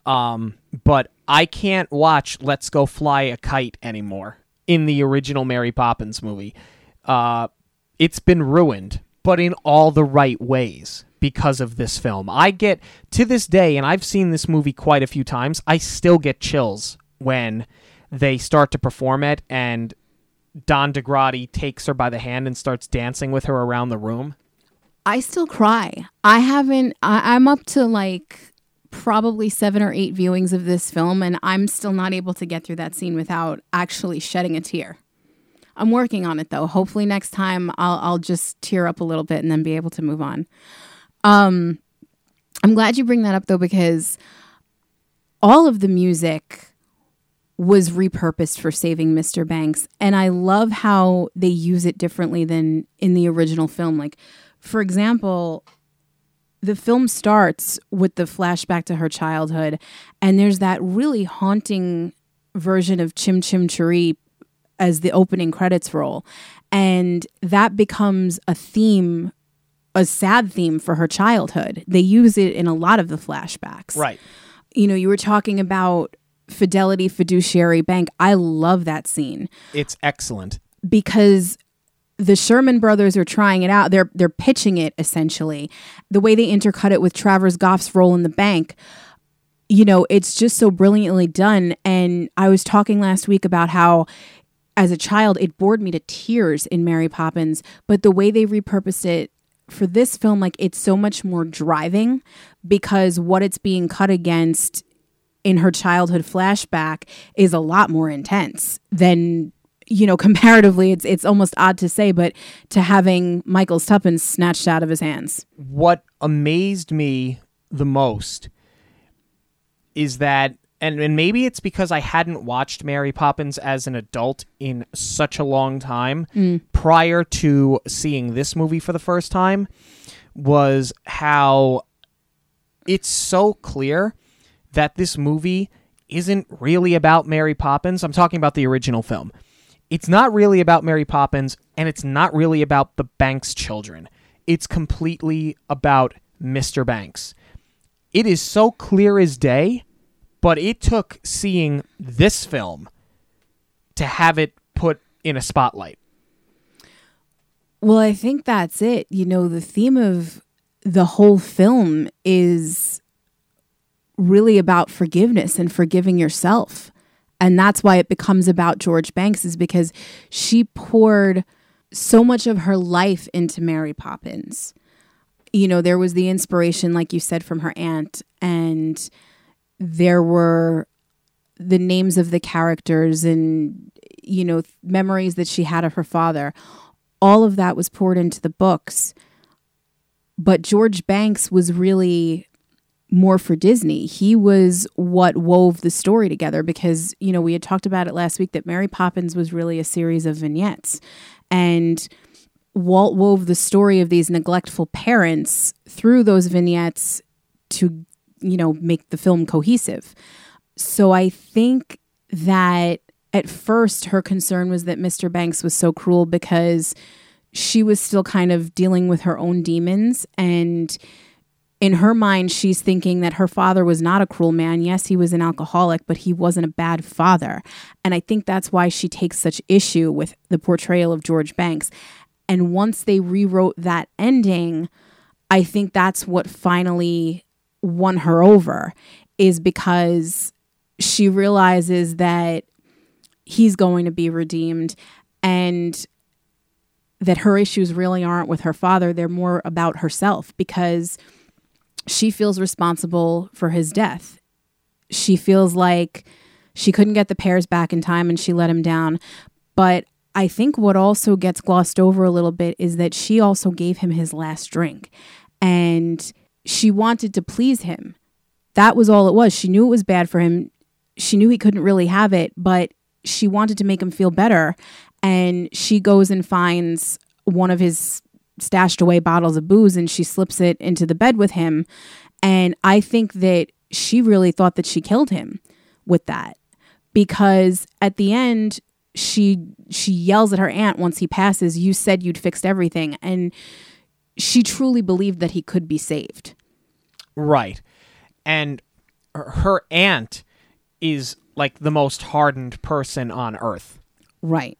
but I can't watch Let's Go Fly a Kite anymore in the original Mary Poppins movie. It's been ruined, but in all the right ways. Because of this film, I get to this day, and I've seen this movie quite a few times, I still get chills when they start to perform it and Don DaGradi takes her by the hand and starts dancing with her around the room. I still cry. I'm up to like probably 7 or 8 viewings of this film, and I'm still not able to get through that scene without actually shedding a tear. I'm working on it though. Hopefully next time I'll just tear up a little bit and then be able to move on. I'm glad you bring that up, though, because all of the music was repurposed for Saving Mr. Banks. And I love how they use it differently than in the original film. Like, for example, the film starts with the flashback to her childhood. And there's that really haunting version of Chim Chim Cheree as the opening credits roll. And that becomes a theme, a sad theme for her childhood. They use it in a lot of the flashbacks. Right. You were talking about Fidelity Fiduciary Bank. I love that scene. It's excellent. Because the Sherman brothers are trying it out. They're pitching it, essentially. The way they intercut it with Travers Goff's role in the bank, it's just so brilliantly done. And I was talking last week about how as a child, it bored me to tears in Mary Poppins, but the way they repurposed it for this film, like, it's so much more driving because what it's being cut against in her childhood flashback is a lot more intense than, comparatively. It's almost odd to say, but to having Michael's tuppence snatched out of his hands. What amazed me the most is that, and maybe it's because I hadn't watched Mary Poppins as an adult in such a long time prior to seeing this movie for the first time, was how it's so clear that this movie isn't really about Mary Poppins. I'm talking about the original film. It's not really about Mary Poppins, and it's not really about the Banks children. It's completely about Mr. Banks. It is so clear as day, but it took seeing this film to have it put in a spotlight. Well, I think that's it. You know, the theme of the whole film is really about forgiveness and forgiving yourself. And that's why it becomes about George Banks, is because she poured so much of her life into Mary Poppins. You know, there was the inspiration, like you said, from her aunt, and there were the names of the characters and, you know, memories that she had of her father. All of that was poured into the books. But George Banks was really more for Disney. He was what wove the story together, because, you know, we had talked about it last week that Mary Poppins was really a series of vignettes, and Walt wove the story of these neglectful parents through those vignettes to, you know, make the film cohesive. So I think that at first her concern was that Mr. Banks was so cruel because she was still kind of dealing with her own demons, and in her mind, she's thinking that her father was not a cruel man. Yes, he was an alcoholic, but he wasn't a bad father. And I think that's why she takes such issue with the portrayal of George Banks. And once they rewrote that ending, I think that's what finally won her over, is because she realizes that he's going to be redeemed, and that her issues really aren't with her father. They're more about herself, because she feels responsible for his death. She feels like she couldn't get the pears back in time and she let him down. But I think what also gets glossed over a little bit is that she also gave him his last drink, and she wanted to please him. That was all it was. She knew it was bad for him. She knew he couldn't really have it, but she wanted to make him feel better. And she goes and finds one of his stashed away bottles of booze, and she slips it into the bed with him. And I think that she really thought that she killed him with that, because at the end she yells at her aunt once he passes, "You said you'd fixed everything." And she truly believed that he could be saved. Right. And her aunt is like the most hardened person on earth. Right.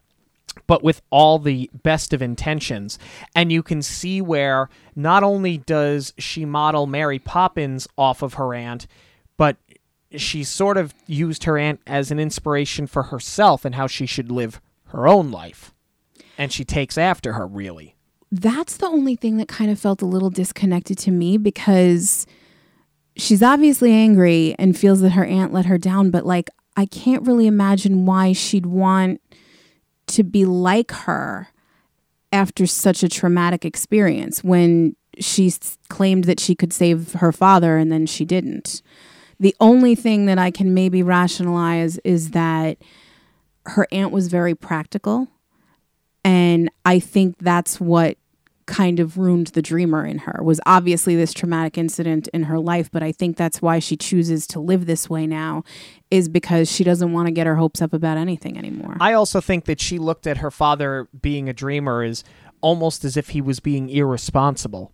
But with all the best of intentions. And you can see where not only does she model Mary Poppins off of her aunt, but she sort of used her aunt as an inspiration for herself and how she should live her own life. And she takes after her, really. That's the only thing that kind of felt a little disconnected to me, because she's obviously angry and feels that her aunt let her down, but like, I can't really imagine why she'd want to be like her after such a traumatic experience, when she claimed that she could save her father and then she didn't. The only thing that I can maybe rationalize is that her aunt was very practical, and I think that's what kind of ruined the dreamer in her, was obviously this traumatic incident in her life. But I think that's why she chooses to live this way now, is because she doesn't want to get her hopes up about anything anymore. I also think that she looked at her father being a dreamer as almost as if he was being irresponsible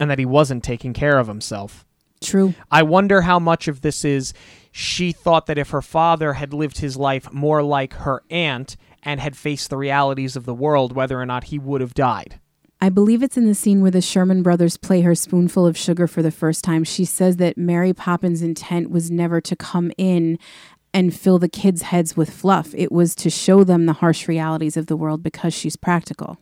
and that he wasn't taking care of himself. True. I wonder how much of this is she thought that if her father had lived his life more like her aunt and had faced the realities of the world, whether or not he would have died. I believe it's in the scene where the Sherman brothers play her Spoonful of Sugar for the first time. She says that Mary Poppins' intent was never to come in and fill the kids' heads with fluff. It was to show them the harsh realities of the world, because she's practical.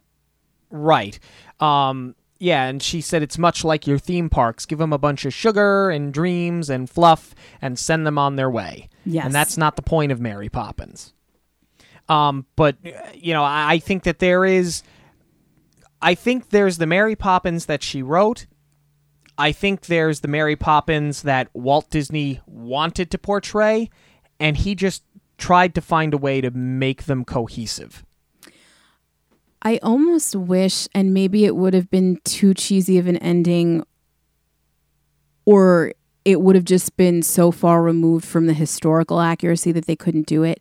Right. Yeah, and she said it's much like your theme parks. Give them a bunch of sugar and dreams and fluff and send them on their way. Yes. And that's not the point of Mary Poppins. But, you know, I think that there is... I think there's the Mary Poppins that she wrote. I think there's the Mary Poppins that Walt Disney wanted to portray, and he just tried to find a way to make them cohesive. I almost wish, and maybe it would have been too cheesy of an ending, or it would have just been so far removed from the historical accuracy that they couldn't do it.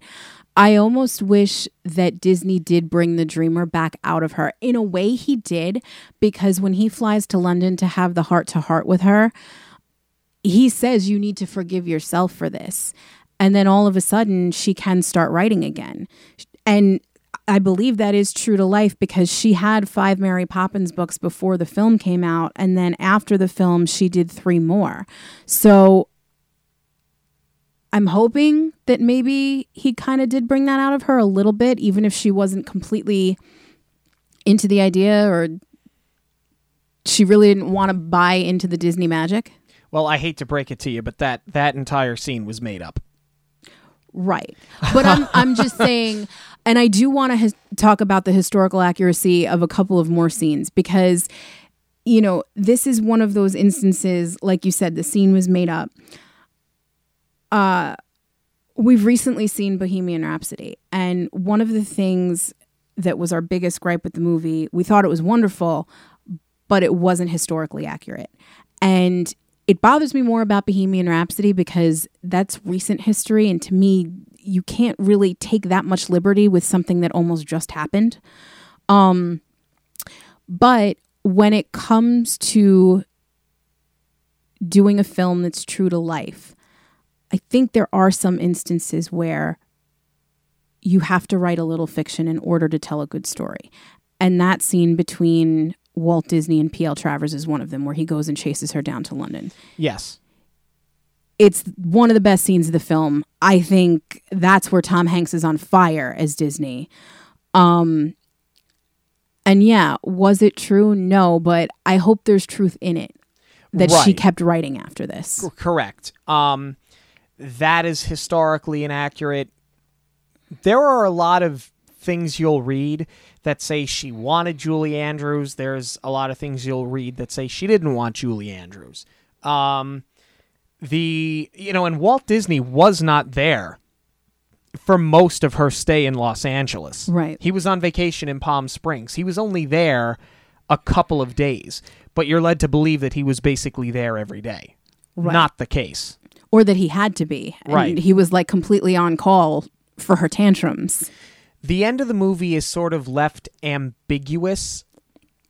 I almost wish that Disney did bring the dreamer back out of her. In a way he did, because when he flies to London to have the heart-to-heart with her, he says, you need to forgive yourself for this. And then all of a sudden, she can start writing again. And I believe that is true to life, because she had 5 Mary Poppins books before the film came out. And then after the film, she did 3 more. So I'm hoping that maybe he kind of did bring that out of her a little bit, even if she wasn't completely into the idea, or she really didn't want to buy into the Disney magic. Well, I hate to break it to you, but that entire scene was made up. Right. But I'm just saying, and I do want to talk about the historical accuracy of a couple of more scenes, because, you know, this is one of those instances, like you said, the scene was made up. We've recently seen Bohemian Rhapsody, and one of the things that was our biggest gripe with the movie, we thought it was wonderful, but it wasn't historically accurate. And it bothers me more about Bohemian Rhapsody, because that's recent history, and to me, you can't really take that much liberty with something that almost just happened. But when it comes to doing a film that's true to life, I think there are some instances where you have to write a little fiction in order to tell a good story. And that scene between Walt Disney and P.L. Travers is one of them, where he goes and chases her down to London. Yes. It's one of the best scenes of the film. I think that's where Tom Hanks is on fire as Disney. And yeah, was it true? No, but I hope there's truth in it, that right. She kept writing after this. Correct. That is historically inaccurate. There are a lot of things you'll read that say she wanted Julie Andrews. There's a lot of things you'll read that say she didn't want Julie Andrews. And Walt Disney was not there for most of her stay in Los Angeles. Right. He was on vacation in Palm Springs. He was only there a couple of days, but you're led to believe that he was basically there every day. Right. Not the case. Or that he had to be. And right. He was like completely on call for her tantrums. The end of the movie is sort of left ambiguous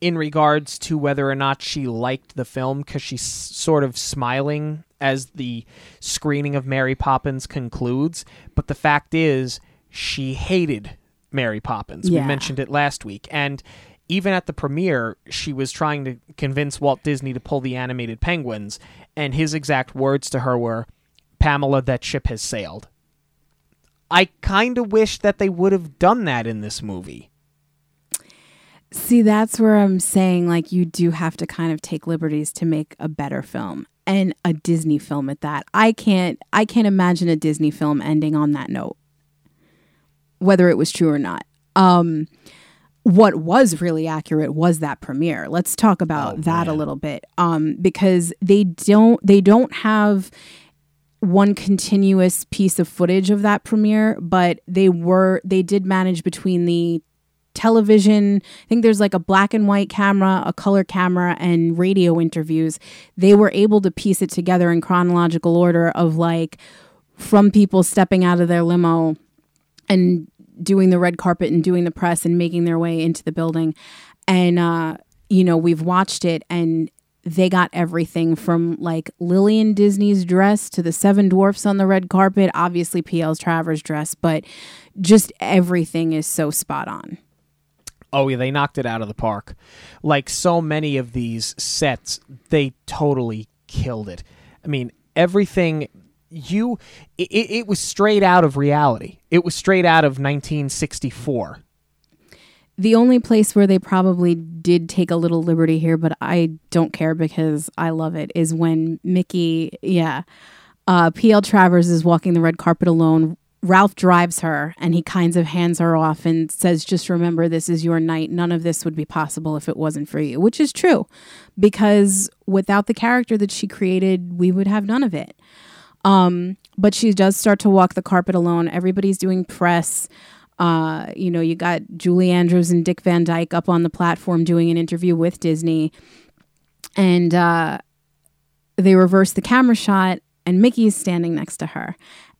in regards to whether or not she liked the film, because she's sort of smiling as the screening of Mary Poppins concludes. But the fact is, she hated Mary Poppins. Yeah. We mentioned it last week. And even at the premiere, she was trying to convince Walt Disney to pull the animated penguins, and his exact words to her were, "Pamela, that ship has sailed." I kind of wish that they would have done that in this movie. See, that's where I'm saying, like, you do have to kind of take liberties to make a better film, and a Disney film at that. I can't imagine a Disney film ending on that note, whether it was true or not. What was really accurate was that premiere. Let's talk about that a little bit, because they don't have one continuous piece of footage of that premiere, but they did manage between the television. I think there's like a black and white camera, a color camera, and radio interviews. They were able to piece it together in chronological order of, like, from people stepping out of their limo and doing the red carpet and doing the press and making their way into the building. And, we've watched it, and they got everything from, like, Lillian Disney's dress to the 7 dwarfs on the red carpet, obviously P.L. Travers' dress, but just everything is so spot on. Oh, yeah, they knocked it out of the park. Like so many of these sets, they totally killed it. I mean, everything... It was straight out of reality. It was straight out of 1964. The only place where they probably did take a little liberty here, but I don't care because I love it, is when P.L. Travers is walking the red carpet alone, Ralph drives her and he kind of hands her off and says, just remember, this is your night. None of this would be possible if it wasn't for you, which is true, because without the character that she created, we would have none of it. But she does start to walk the carpet alone. Everybody's doing press. You know, you got Julie Andrews and Dick Van Dyke up on the platform doing an interview with Disney. And they reverse the camera shot and Mickey is standing next to her.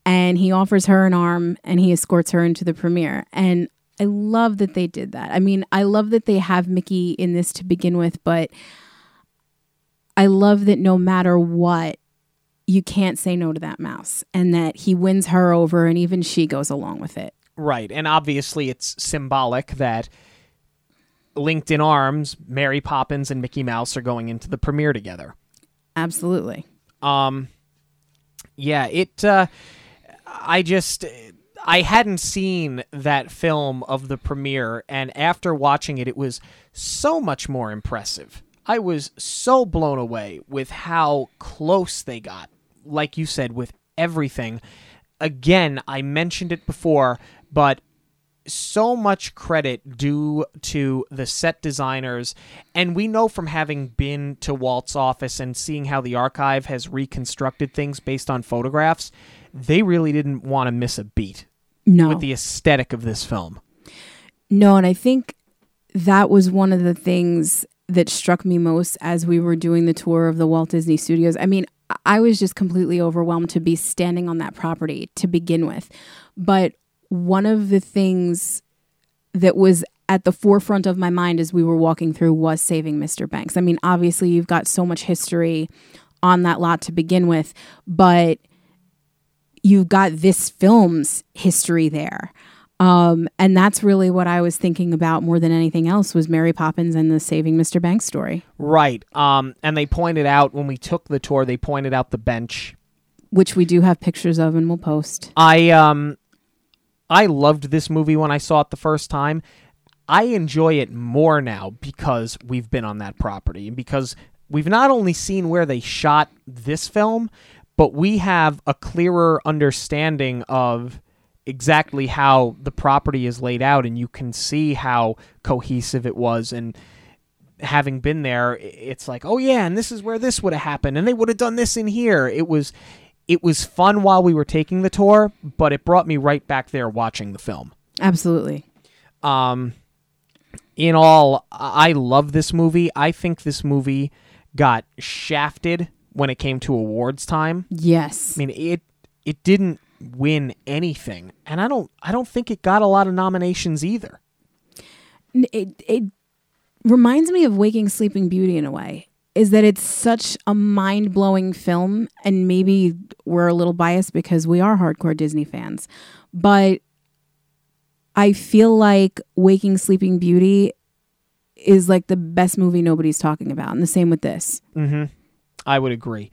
And he offers her an arm and he escorts her into the premiere. And I love that they did that. I mean, I love that they have Mickey in this to begin with, but I love that no matter what, you can't say no to that mouse, and that he wins her over and even she goes along with it. Right. And obviously it's symbolic that linked in arms, Mary Poppins and Mickey Mouse are going into the premiere together. Absolutely. Yeah, it... I hadn't seen that film of the premiere, and after watching it, it was so much more impressive. I was so blown away with how close they got, like you said, with everything. Again, I mentioned it before, but so much credit due to the set designers, and we know from having been to Walt's office and seeing how the archive has reconstructed things based on photographs, they really didn't want to miss a beat with the aesthetic of this film. No, and I think that was one of the things that struck me most as we were doing the tour of the Walt Disney Studios. I mean, I was just completely overwhelmed to be standing on that property to begin with. But one of the things that was at the forefront of my mind as we were walking through was Saving Mr. Banks. I mean, obviously, you've got so much history on that lot to begin with, but you've got this film's history there. And that's really what I was thinking about more than anything else, was Mary Poppins and the Saving Mr. Banks story. Right. And they pointed out, when we took the tour, they pointed out the bench, which we do have pictures of and we'll post. I loved this movie when I saw it the first time. I enjoy it more now because we've been on that property and because we've not only seen where they shot this film, but we have a clearer understanding of exactly how the property is laid out, and you can see how cohesive it was. And having been there, it's like, oh yeah, and this is where this would have happened, and they would have done this in here. It was fun while we were taking the tour, but it brought me right back there watching the film. Absolutely. In all, I love this movie. I think this movie got shafted when it came to awards time. Yes. I mean, it didn't win anything, and I don't think it got a lot of nominations either. It reminds me of Waking Sleeping Beauty in a way, is that it's such a mind-blowing film, and maybe we're a little biased because we are hardcore Disney fans, but I feel like Waking Sleeping Beauty is like the best movie nobody's talking about, and the same with this. Mm-hmm. I would agree.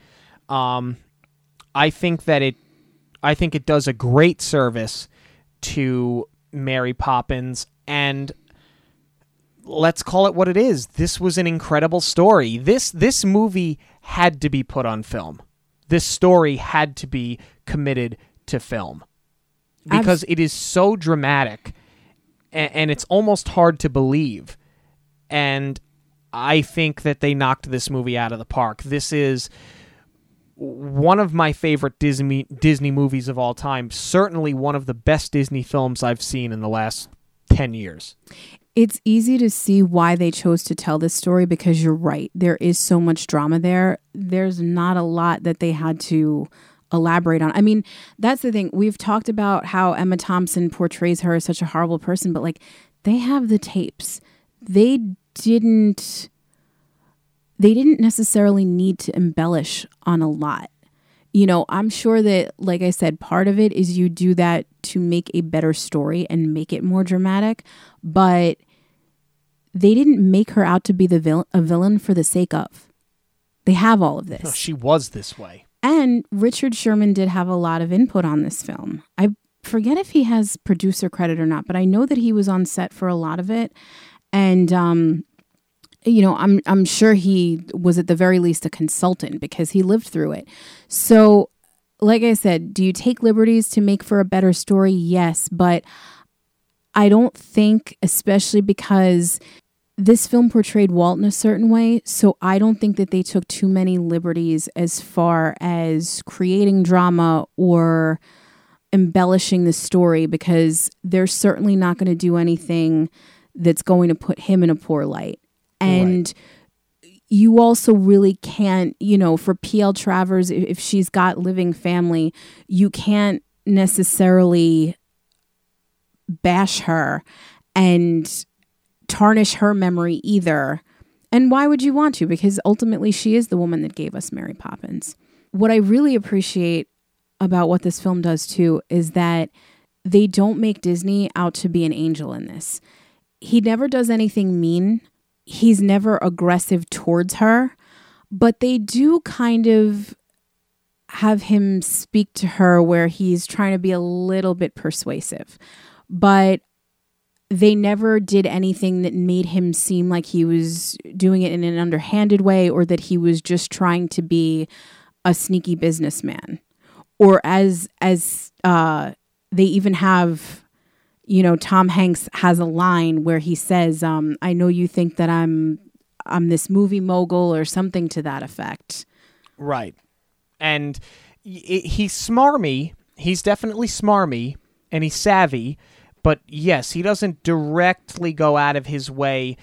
I think it does a great service to Mary Poppins, and let's call it what it is. This was an incredible story. This movie had to be put on film. This story had to be committed to film because it is so dramatic, and it's almost hard to believe. And I think that they knocked this movie out of the park. This is one of my favorite Disney movies of all time. Certainly one of the best Disney films I've seen in the last 10 years. It's easy to see why they chose to tell this story, because you're right. There is so much drama there. There's not a lot that they had to elaborate on. I mean, that's the thing. We've talked about how Emma Thompson portrays her as such a horrible person, but like, they have the tapes. They didn't necessarily need to embellish on a lot. You know, I'm sure that, like I said, part of it is you do that to make a better story and make it more dramatic, but they didn't make her out to be a villain for the sake of. They have all of this. No, she was this way. And Richard Sherman did have a lot of input on this film. I forget if he has producer credit or not, but I know that he was on set for a lot of it. And, you know, I'm sure he was at the very least a consultant because he lived through it. So like I said, do you take liberties to make for a better story? Yes, but I don't think, especially because this film portrayed Walt in a certain way, so I don't think that they took too many liberties as far as creating drama or embellishing the story, because they're certainly not going to do anything that's going to put him in a poor light. And right. You also really can't, you know, for P.L. Travers, if she's got living family, you can't necessarily bash her and tarnish her memory either. And why would you want to? Because ultimately she is the woman that gave us Mary Poppins. What I really appreciate about what this film does too is that they don't make Disney out to be an angel in this. He never does anything mean. He's never aggressive towards her, but they do kind of have him speak to her where he's trying to be a little bit persuasive. But they never did anything that made him seem like he was doing it in an underhanded way, or that he was just trying to be a sneaky businessman. Or as they even have, you know, Tom Hanks has a line where he says, "I know you think that I'm this movie mogul," or something to that effect. Right, and he's smarmy. He's definitely smarmy, and he's savvy. But yes, he doesn't directly go out of his way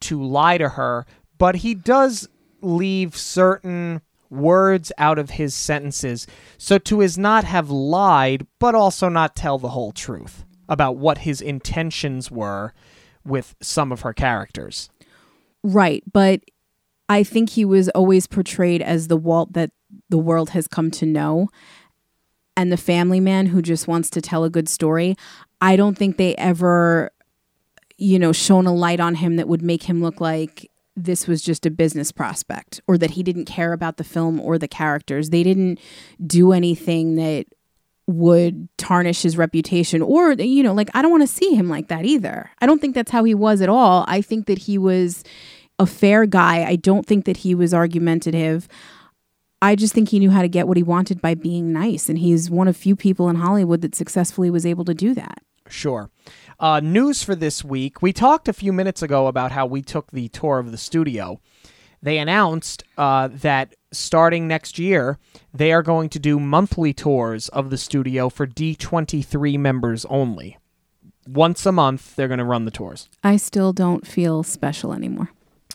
to lie to her, but he does leave certain words out of his sentences. So to his not have lied, but also not tell the whole truth about what his intentions were with some of her characters. Right, but I think he was always portrayed as the Walt that the world has come to know, and the family man who just wants to tell a good story. I don't think they ever, you know, shone a light on him that would make him look like this was just a business prospect, or that he didn't care about the film or the characters. They didn't do anything that would tarnish his reputation, or, you know, like, I don't want to see him like that either. I don't think that's how he was at all. I think that he was a fair guy. I don't think that he was argumentative. I just think he knew how to get what he wanted by being nice, and he's one of few people in Hollywood that successfully was able to do that. Sure. News for this week. We talked a few minutes ago about how we took the tour of the studio. They announced that starting next year, they are going to do monthly tours of the studio for D23 members only. Once a month, they're going to run the tours. I still don't feel special anymore.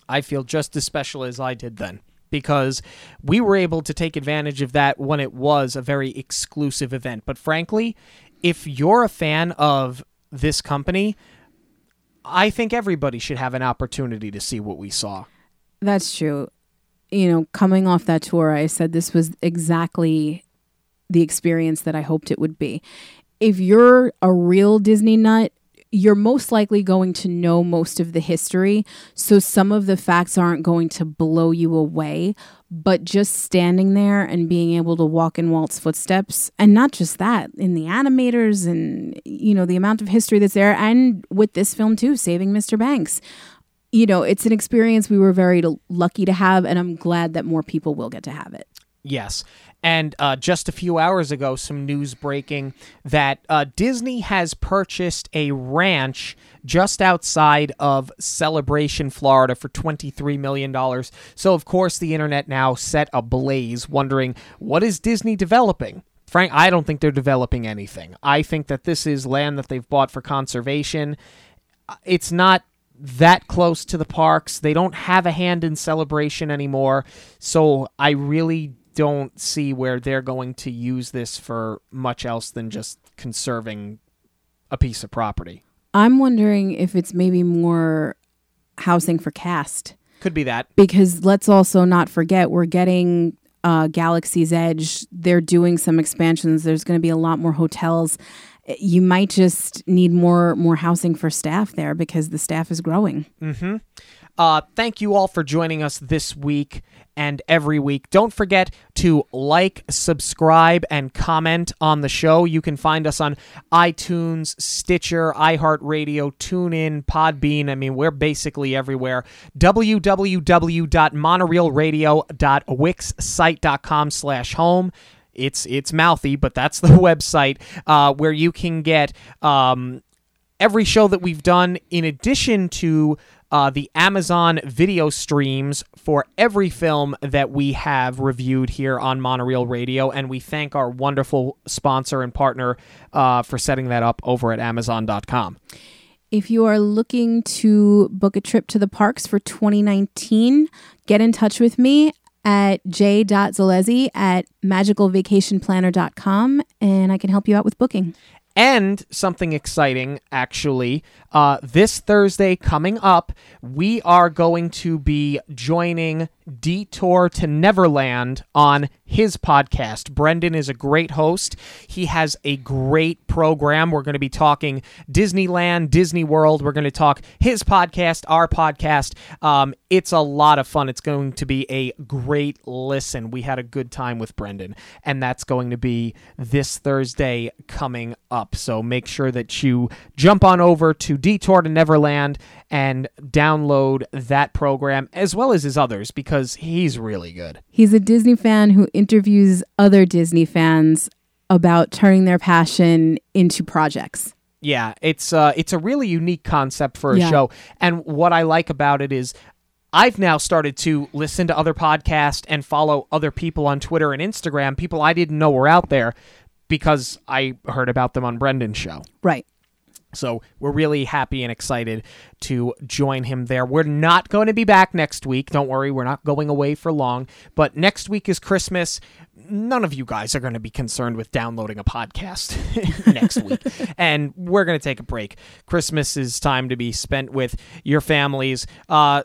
I feel just as special as I did then, because we were able to take advantage of that when it was a very exclusive event. But frankly, if you're a fan of this company, I think everybody should have an opportunity to see what we saw. That's true. You know, coming off that tour, I said this was exactly the experience that I hoped it would be. If you're a real Disney nut, you're most likely going to know most of the history, so some of the facts aren't going to blow you away, but just standing there and being able to walk in Walt's footsteps, and not just that, in the animators and, you know, the amount of history that's there, and with this film too, Saving Mr. Banks. You know, it's an experience we were very lucky to have, and I'm glad that more people will get to have it. Yes. And just a few hours ago, some news breaking that Disney has purchased a ranch just outside of Celebration, Florida for $23 million. So, of course, the internet now set ablaze wondering, what is Disney developing? Frank, I don't think they're developing anything. I think that this is land that they've bought for conservation. It's not that close to the parks. They don't have a hand in Celebration anymore. So I really don't see where they're going to use this for much else than just conserving a piece of property. I'm wondering if it's maybe more housing for cast. Could be that. Because let's also not forget, we're getting Galaxy's Edge. They're doing some expansions. There's going to be a lot more hotels. You might just need more housing for staff there, because the staff is growing. Mm-hmm. Thank you all for joining us this week and every week. Don't forget to like, subscribe, and comment on the show. You can find us on iTunes, Stitcher, iHeartRadio, TuneIn, Podbean. I mean, we're basically everywhere. www.monorailradio.wixsite.com/home. It's mouthy, but that's the website where you can get every show that we've done, in addition to the Amazon video streams for every film that we have reviewed here on Monorail Radio, and we thank our wonderful sponsor and partner for setting that up over at Amazon.com. If you are looking to book a trip to the parks for 2019, get in touch with me at j.zalezzi@magicalvacationplanner.com, and I can help you out with booking. And something exciting, actually, this Thursday coming up, we are going to be joining Detour to Neverland on his podcast. Brendan is a great host. He has a great program. We're going to be talking Disneyland, Disney World. We're going to talk his podcast, our podcast. It's a lot of fun. It's going to be a great listen. We had a good time with Brendan, and that's going to be this Thursday coming up. So make sure that you jump on over to Detour to Neverland and download that program, as well as his others, because he's really good. He's a Disney fan who interviews other Disney fans about turning their passion into projects. Yeah, it's a really unique concept for a show. And what I like about it is I've now started to listen to other podcasts and follow other people on Twitter and Instagram, people I didn't know were out there, because I heard about them on Brendan's show. Right. So we're really happy and excited to join him there. We're not going to be back next week. Don't worry, we're not going away for long. But next week is Christmas. None of you guys are going to be concerned with downloading a podcast next week. And we're going to take a break. Christmas is time to be spent with your families.